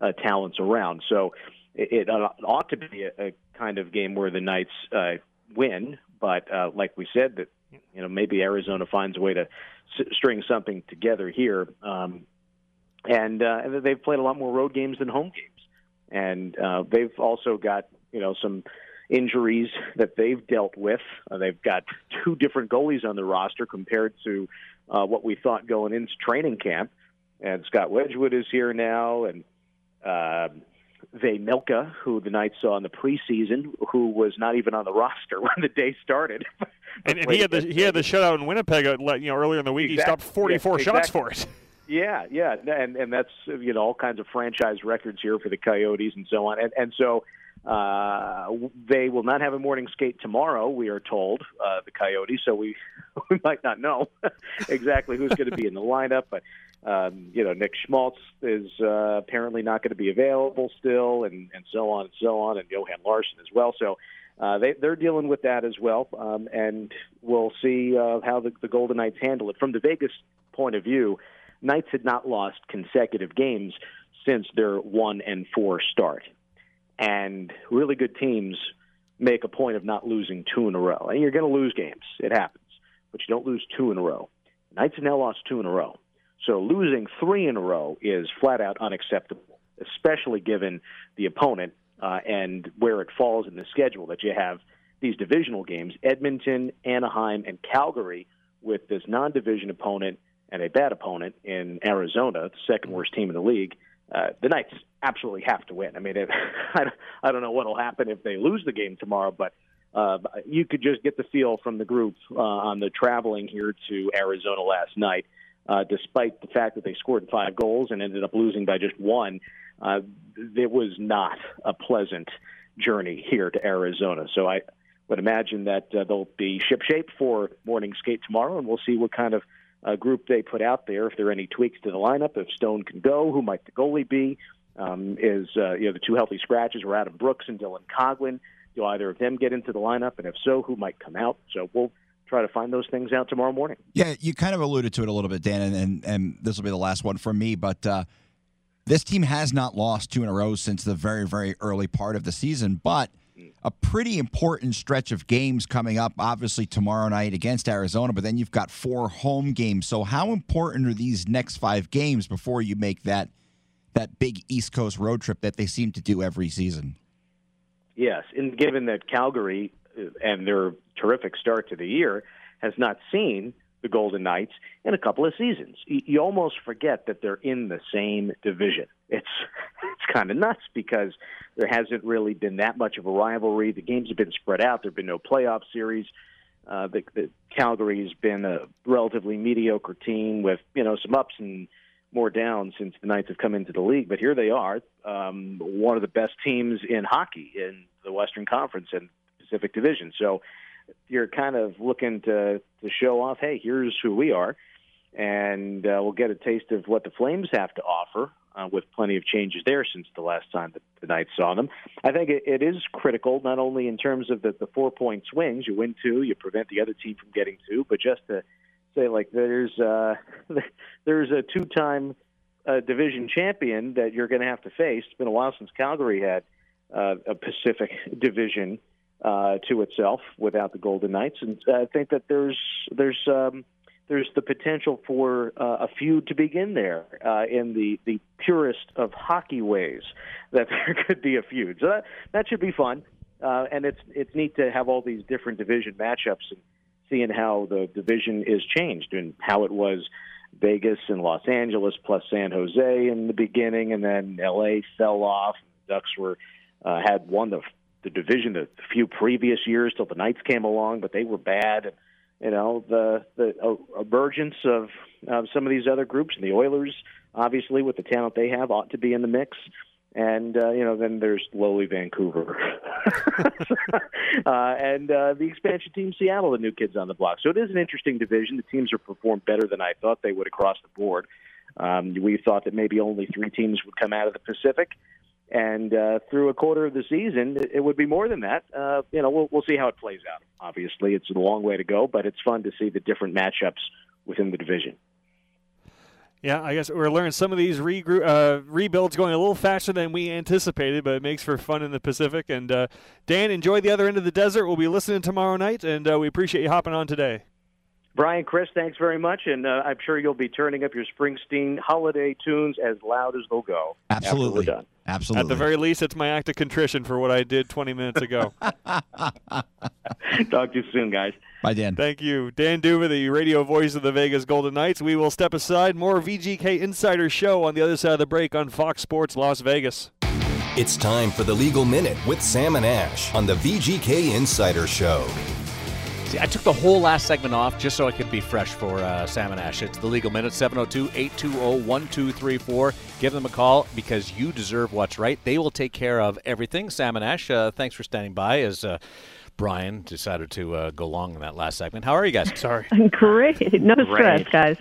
uh, talents around. So it, it ought to be a, a kind of game where the Knights uh, win, but uh, like we said, that you know maybe Arizona finds a way to s- string something together here. Um, and uh, they've played a lot more road games than home games. And uh, they've also got You know, some injuries that they've dealt with. Uh, they've got two different goalies on the roster compared to uh, what we thought going into training camp. And Scott Wedgwood is here now, and uh, Vejmelka, who the Knights saw in the preseason, who was not even on the roster when the day started. and and he had the he had the shutout in Winnipeg. You know, earlier in the week, exactly. He stopped forty-four yeah, shots exactly. for it. Yeah, yeah, and and that's you know all kinds of franchise records here for the Coyotes and so on, and and so. Uh, they will not have a morning skate tomorrow, we are told, uh, the Coyotes, so we, we might not know exactly who's going to be in the lineup. But, um, you know, Nick Schmaltz is uh, apparently not going to be available still, and, and so on and so on, and Johan Larson as well. So uh, they, they're dealing with that as well, um, and we'll see uh, how the, the Golden Knights handle it. From the Vegas point of view, Knights had not lost consecutive games since their one and four start. And really good teams make a point of not losing two in a row. And you're going to lose games. It happens. But you don't lose two in a row. Knights have now lost two in a row. So losing three in a row is flat-out unacceptable, especially given the opponent uh, and where it falls in the schedule that you have these divisional games, Edmonton, Anaheim, and Calgary, with this non-division opponent and a bad opponent in Arizona, the second-worst team in the league. Uh, the Knights absolutely have to win. I mean, it, I don't know what will happen if they lose the game tomorrow, but uh, you could just get the feel from the group uh, on the traveling here to Arizona last night, uh, despite the fact that they scored five goals and ended up losing by just one. Uh, it was not a pleasant journey here to Arizona. So I would imagine that uh, they'll be shipshape for morning skate tomorrow, and we'll see what kind of A group they put out there, if there are any tweaks to the lineup, if Stone can go, who might the goalie be, um, is uh, you know the two healthy scratches were Adam Brooks and Dylan Coughlin. Do either of them get into the lineup? And if so, who might come out? So we'll try to find those things out tomorrow morning. Yeah, you kind of alluded to it a little bit, Dan, and, and, and this will be the last one from me, but uh, This team has not lost two in a row since the very, very early part of the season, but a pretty important stretch of games coming up, obviously tomorrow night against Arizona, but then you've got four home games. So how important are these next five games before you make that that big East Coast road trip that they seem to do every season? Yes, and given that Calgary and their terrific start to the year has not seen the Golden Knights in a couple of seasons. You almost forget that they're in the same division. It's it's kind of nuts because there hasn't really been that much of a rivalry. The games have been spread out. There have been no playoff series. Uh, the, the Calgary's been a relatively mediocre team with, you know, some ups and more downs since the Knights have come into the league. But here they are, um, one of the best teams in hockey in the Western Conference and Pacific Division. So you're kind of looking to, to show off, hey, here's who we are, and uh, we'll get a taste of what the Flames have to offer uh, with plenty of changes there since the last time that the Knights saw them. I think it, it is critical, not only in terms of the, the four-point swings, you win two, you prevent the other team from getting two, but just to say, like, there's, uh, there's a two-time uh, division champion that you're going to have to face. It's been a while since Calgary had uh, a Pacific Division Uh, to itself without the Golden Knights, and I think that there's there's um, there's the potential for uh, a feud to begin there uh, in the, the purest of hockey ways, that there could be a feud. So that, that should be fun, uh, and it's it's neat to have all these different division matchups and seeing how the division is changed and how it was Vegas and Los Angeles plus San Jose in the beginning, and then L A fell off. The Ducks were uh, had won the the division the few previous years till the Knights came along, but they were bad. And, you know, the the emergence of uh, some of these other groups, and the Oilers, obviously, with the talent they have, ought to be in the mix. And, uh, you know, then there's lowly Vancouver. uh, and uh, the expansion team, Seattle, the new kids on the block. So it is an interesting division. The teams are performed better than I thought they would across the board. Um, we thought that maybe only three teams would come out of the Pacific. And uh, through a quarter of the season, it would be more than that. Uh, you know, we'll, we'll see how it plays out. Obviously, it's a long way to go, but it's fun to see the different matchups within the division. Yeah, I guess we're learning some of these regroup, uh, rebuilds going a little faster than we anticipated, but it makes for fun in the Pacific. And, uh, Dan, enjoy the other end of the desert. We'll be listening tomorrow night, and uh, we appreciate you hopping on today. Brian, Chris, thanks very much, and uh, I'm sure you'll be turning up your Springsteen holiday tunes as loud as they'll go. Absolutely. After we're done. Absolutely. At the very least, it's my act of contrition for what I did twenty minutes ago. Talk to you soon, guys. Bye, Dan. Thank you. Dan Duva, the radio voice of the Vegas Golden Knights. We will step aside. More V G K Insider Show on the other side of the break on Fox Sports Las Vegas. It's time for the Legal Minute with Sam and Ash on the V G K Insider Show. I took the whole last segment off just so I could be fresh for uh, Sam and Ash. It's the Legal Minute, seven oh two, eight two oh, one two three four. Give them a call because you deserve what's right. They will take care of everything. Sam and Ash, uh, thanks for standing by as uh, Brian decided to uh, go long in that last segment. How are you guys? Sorry. Great. No stress, guys.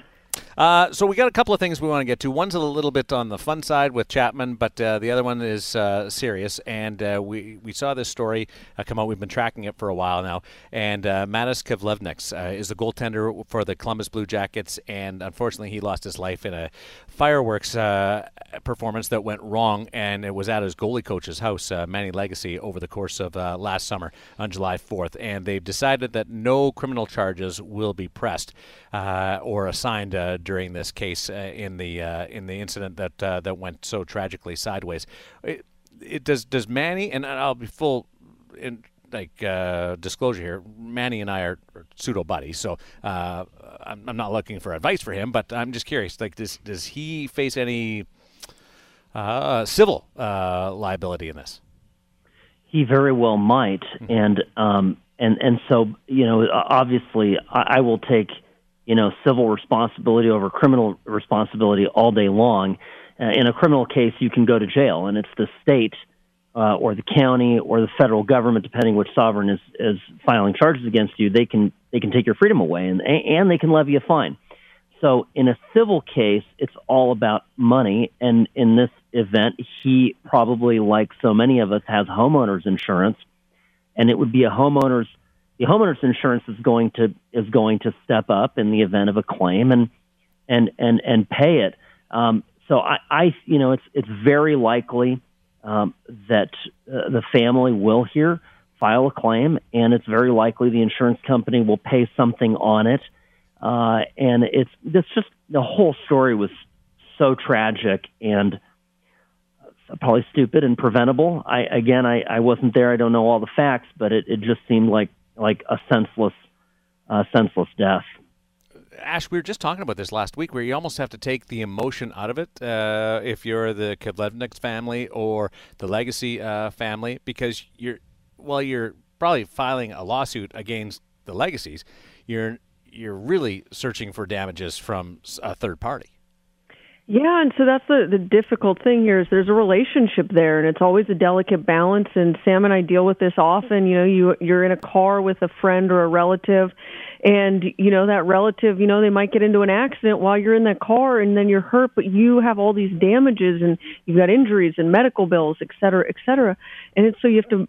Uh, so we got a couple of things we want to get to. One's a little bit on the fun side with Chapman, but uh, the other one is uh, serious. And uh, we, we saw this story uh, come out. We've been tracking it for a while now. And uh, Matas Kivlenieks uh, is the goaltender for the Columbus Blue Jackets. And unfortunately, he lost his life in a fireworks uh, performance that went wrong. And it was at his goalie coach's house, uh, Manny Legacy, over the course of uh, last summer on July fourth. And they've decided that no criminal charges will be pressed uh, or assigned uh, during this case uh, in the uh, in the incident that uh, that went so tragically sideways. It, it does does Manny, and I'll be full in like uh, disclosure here, Manny and I are, are pseudo buddies, so uh, I'm, I'm not looking for advice for him, but I'm just curious, like does does he face any uh, civil uh, liability in this? He very well might, mm-hmm. and um and and so you know obviously I, I will take. You know, civil responsibility over criminal responsibility all day long. Uh, in a criminal case, you can go to jail, and it's the state uh, or the county or the federal government, depending which sovereign is, is filing charges against you. They can they can take your freedom away, and and they can levy a fine. So, in a civil case, it's all about money. And in this event, he probably, like so many of us, has homeowners insurance, and it would be a homeowner's. The homeowner's insurance is going to is going to step up in the event of a claim and and and and pay it. Um, So I, I you know, it's it's very likely um, that uh, the family will here file a claim, and it's very likely the insurance company will pay something on it. Uh, and it's it's just the whole story was so tragic and probably stupid and preventable. I again, I, I wasn't there. I don't know all the facts, but it, it just seemed like like a senseless, uh, senseless death. Ash, we were just talking about this last week, where you almost have to take the emotion out of it uh, if you're the Kevlevnik family or the Legacy uh, family, because you're well, you're probably filing a lawsuit against the Legacies. You're you're really searching for damages from a third party. Yeah, and so that's the, the difficult thing here is there's a relationship there, and it's always a delicate balance, and Sam and I deal with this often. You know, you, you're in a car with a friend or a relative, and, you know, that relative, you know, they might get into an accident while you're in that car, and then you're hurt, but you have all these damages, and you've got injuries and medical bills, et cetera, et cetera. And it's, so you have to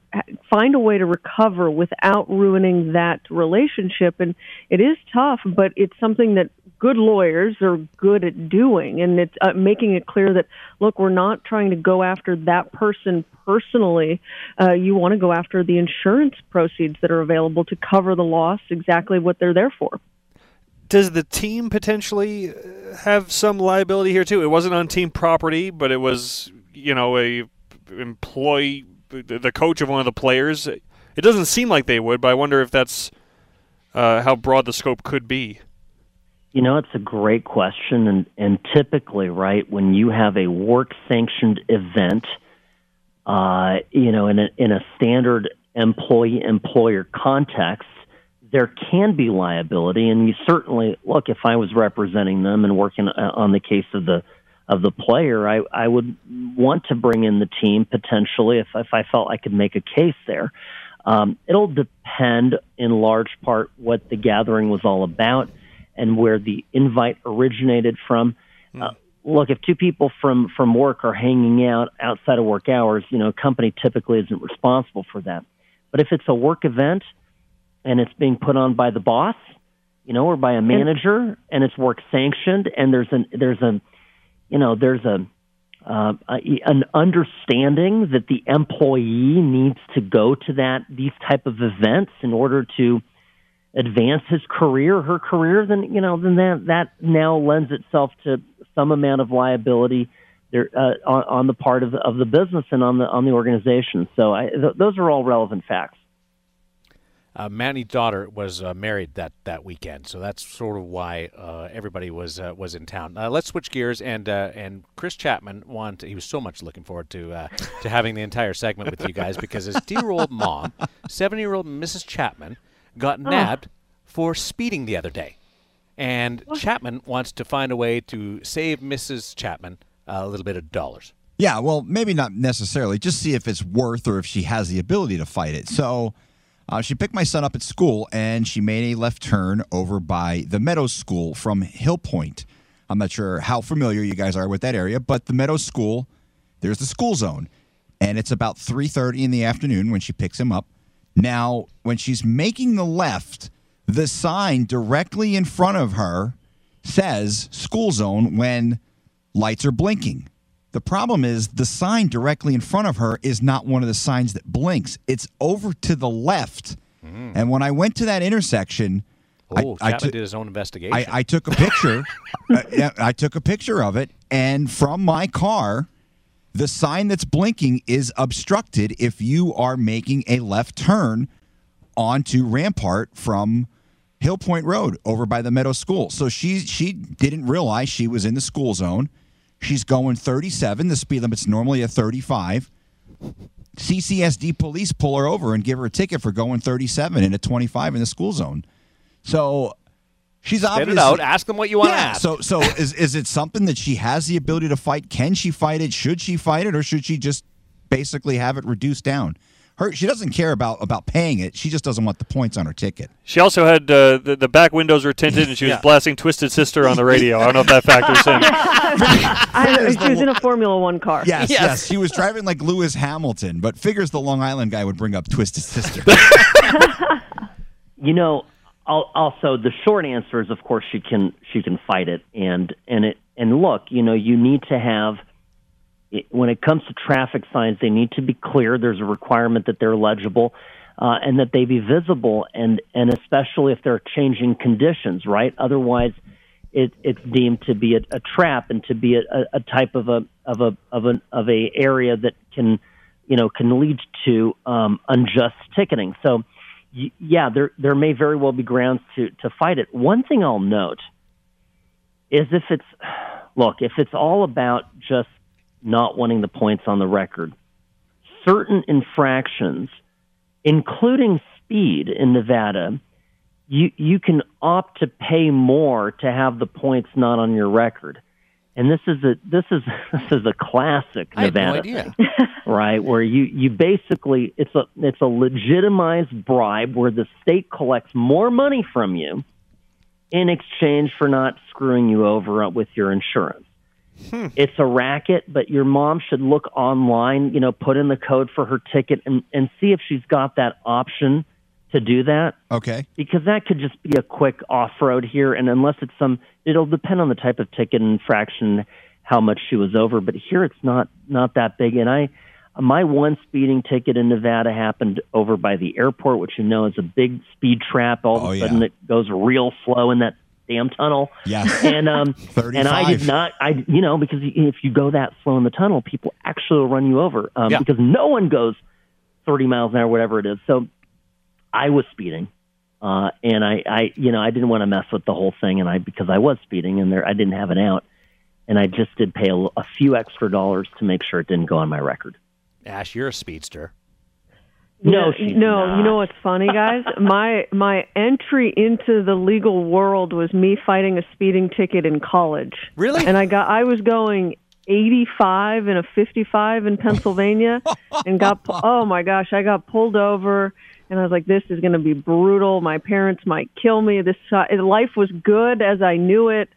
find a way to recover without ruining that relationship, and it is tough, but it's something that good lawyers are good at doing, and it's uh, making it clear that, look, we're not trying to go after that person personally. Uh, you want to go after the insurance proceeds that are available to cover the loss, exactly what they're there for. Does the team potentially have some liability here, too? It wasn't on team property, but it was, you know, a employee, the coach of one of the players. It doesn't seem like they would, but I wonder if that's uh, how broad the scope could be. You know, it's a great question, and, and typically, right, when you have a work-sanctioned event, uh, you know, in a, in a standard employee-employer context, there can be liability, and you certainly, look, if I was representing them and working on the case of the of the player, I, I would want to bring in the team potentially if, if I felt I could make a case there. Um, it'll depend in large part what the gathering was all about and where the invite originated from. Uh, look, if two people from, from work are hanging out outside of work hours, you know, a company typically isn't responsible for that. But if it's a work event and it's being put on by the boss, you know, or by a manager, and it's work sanctioned, and there's an there's a, you know, there's a, uh, a an understanding that the employee needs to go to that these type of events in order to advance his career, her career, then, you know, then that, that now lends itself to some amount of liability there uh, on, on the part of the, of the business and on the on the organization. So I, th- those are all relevant facts. Uh, Manny's daughter was uh, married that, that weekend, so that's sort of why uh, everybody was uh, was in town. Uh, let's switch gears, and uh, and Chris Chapman wanted. He was so much looking forward to uh, to having the entire segment with you guys because his dear old mom, seventy year old Missus Chapman, got nabbed oh. for speeding the other day. And what? Chapman wants to find a way to save Missus Chapman a little bit of dollars. Yeah, well, maybe not necessarily. Just see if it's worth or if she has the ability to fight it. So uh, she picked my son up at school, and she made a left turn over by the Meadows School from Hill Point. I'm not sure how familiar you guys are with that area, but the Meadows School, there's the school zone. And it's about three thirty in the afternoon when she picks him up. Now, when she's making the left, the sign directly in front of her says school zone when lights are blinking. The problem is the sign directly in front of her is not one of the signs that blinks. It's over to the left. Mm. And when I went to that intersection, oh, I, I t- did his own investigation. I, I took a picture. I, I took a picture of it. And from my car, the sign that's blinking is obstructed if you are making a left turn onto Rampart from Hill Point Road over by the Meadow School. So she she didn't realize she was in the school zone. She's going thirty-seven. The speed limit's normally a thirty-five. C C S D police pull her over and give her a ticket for going thirty-seven and a twenty-five in the school zone. So she's obviously, spit it out. Ask them what you want yeah, to ask. So, so is is it something that she has the ability to fight? Can she fight it? Should she fight it, or should she just basically have it reduced down? Her, she doesn't care about, about paying it. She just doesn't want the points on her ticket. She also had uh, the the back windows were tinted, and she was yeah. blasting "Twisted Sister" on the radio. I don't know if that factors in. I, she was in a Formula One car. Yes, yes, yes. She was driving like Lewis Hamilton, but figures the Long Island guy would bring up "Twisted Sister." You know. Also, the short answer is, of course, she can she can fight it, and and it And look, you know, you need to have, when it comes to traffic signs, they need to be clear. There's a requirement that they're legible uh, and that they be visible, and, and especially if they're changing conditions, right? Otherwise, it, it's deemed to be a, a trap and to be a, a type of a of a of an of a area that can, you know, can lead to um, unjust ticketing. So, yeah, there there may very well be grounds to to fight it. One thing I'll note is if it's look if it's all about just not wanting the points on the record, certain infractions, including speed in Nevada, you you can opt to pay more to have the points not on your record. And this is a this is this is a classic Nevada I had no idea. Thing, right? Where you, you basically it's a it's a legitimized bribe where the state collects more money from you in exchange for not screwing you over with your insurance. Hmm. It's a racket, but your mom should look online, you know, put in the code for her ticket and, and see if she's got that option to do that. Okay. Because that could just be a quick off-road here, and unless it's some, it'll depend on the type of ticket infraction, how much she was over, but here it's not not that big. And I, my one speeding ticket in Nevada happened over by the airport, which you know is a big speed trap. All of oh, a sudden yeah. it goes real slow in that damn tunnel. Yes. And, um, and I did not, I you know, because if you go that slow in the tunnel, people actually will run you over um, yeah. because no one goes thirty miles an hour, whatever it is. So I was speeding, uh, and I, I, you know, I didn't want to mess with the whole thing, and I because I was speeding, and there I didn't have it out, and I just did pay a, a few extra dollars to make sure it didn't go on my record. Ash, you're a speedster. No, no, no you know what's funny, guys? my my entry into the legal world was me fighting a speeding ticket in college. Really? And I got I was going eighty-five in a fifty-five in Pennsylvania, and got oh my gosh, I got pulled over. And I was like, this is going to be brutal. My parents might kill me. This uh, life was good as I knew it.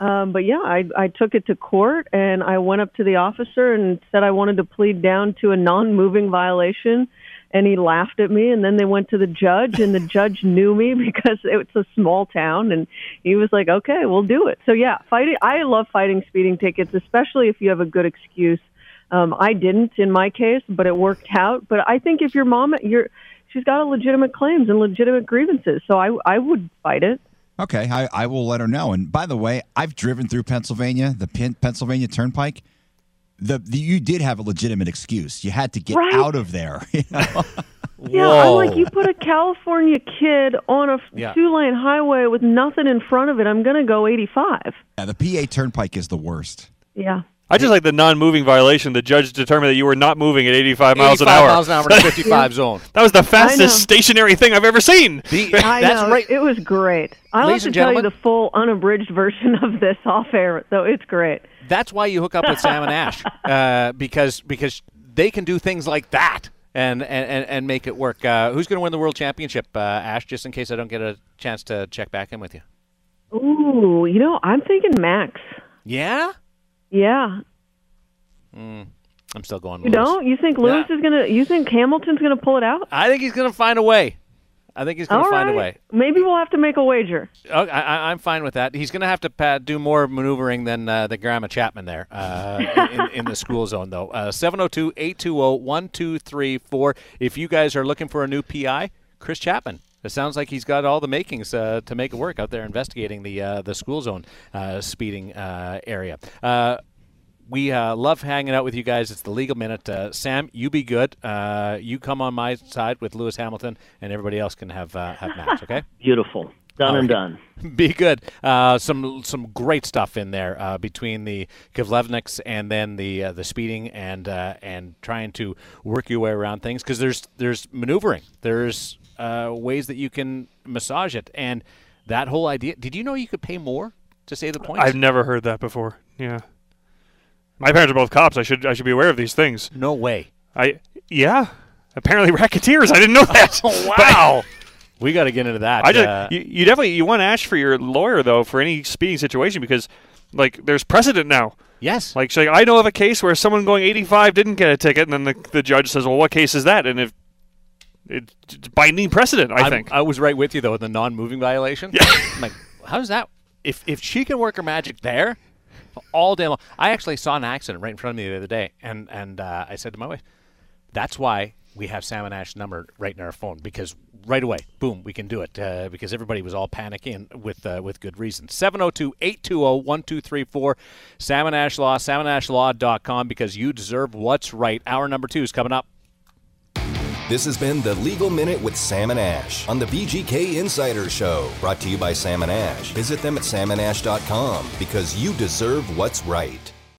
Um, but, yeah, I, I took it to court, and I went up to the officer and said I wanted to plead down to a non-moving violation. And he laughed at me, and then they went to the judge, and the judge knew me because it's a small town, and he was like, okay, we'll do it. So, yeah, fighting. I love fighting speeding tickets, especially if you have a good excuse. Um, I didn't in my case, but it worked out. But I think if your mom – you're she's got a legitimate claims and legitimate grievances, so I I would fight it. Okay, I, I will let her know. And by the way, I've driven through Pennsylvania, the Pen- Pennsylvania Turnpike. The, the you did have a legitimate excuse. You had to get right. out of there. You know? Yeah, Whoa. I'm like, you put a California kid on a yeah. two-lane highway with nothing in front of it. I'm going to go eighty-five. Yeah, the P A Turnpike is the worst. Yeah. I just like the non-moving violation. The judge determined that you were not moving at eighty-five miles an hour. eighty-five miles an hour in a fifty-five zone. That was the fastest stationary thing I've ever seen. The, I that's know. Right. It was great. I'll have to tell you the full unabridged version of this off air, so it's great. That's why you hook up with Sam and Ash, uh, because because they can do things like that and, and, and make it work. Uh, who's going to win the World Championship, uh, Ash, just in case I don't get a chance to check back in with you? Ooh, you know, I'm thinking Max. Yeah? Yeah. Mm, I'm still going Lewis. You don't? You think Lewis yeah. is going to – you think Hamilton's going to pull it out? I think he's going to find a way. I think he's going to find right. a way. Maybe we'll have to make a wager. Okay, I, I'm fine with that. He's going to have to uh, do more maneuvering than uh, the Grandma Chapman there uh, in, in the school zone, though. Uh, seven oh two, eight two oh, one two three four. If you guys are looking for a new P I, Chris Chapman. It sounds like he's got all the makings uh, to make it work out there investigating the uh, the school zone uh, speeding uh, area. Uh, we uh, love hanging out with you guys. It's the Legal Minute. Uh, Sam, you be good. Uh, you come on my side with Lewis Hamilton, and everybody else can have uh, have Max, okay? Beautiful. Done right. and done. Be good. Uh, some some great stuff in there uh, between the Kivlevniks and then the uh, the speeding and uh, and trying to work your way around things because there's there's maneuvering. There's uh, ways that you can massage it, and that whole idea. Did you know you could pay more to save the points? I've never heard that before. Yeah, my parents are both cops. I should I should be aware of these things. No way. I yeah. Apparently racketeers. I didn't know that. Oh, wow. We got to get into that. I just, uh, you, you definitely you want to ask for your lawyer though for any speeding situation because, like, there's precedent now. Yes. Like, so I know of a case where someone going eighty-five didn't get a ticket, and then the the judge says, "Well, what case is that?" And if it, it's binding precedent, I I'm, think. I was right with you though with the non-moving violation. Yeah. I'm like, how's that? If if she can work her magic there, all day long. I actually saw an accident right in front of me the other day, and, and uh, I said to my wife, that's why we have Sam and Ash's number right in our phone, because right away, boom, we can do it, uh, because everybody was all panicking with uh, with good reason. seven oh two, eight two oh, one two three four, Sam and Ash Law, sam and ash law dot com, because you deserve what's right. Hour number two is coming up. This has been the Legal Minute with Sam and Ash on the B G K Insider Show, brought to you by Sam and Ash. Visit them at sam and ash dot com, because you deserve what's right.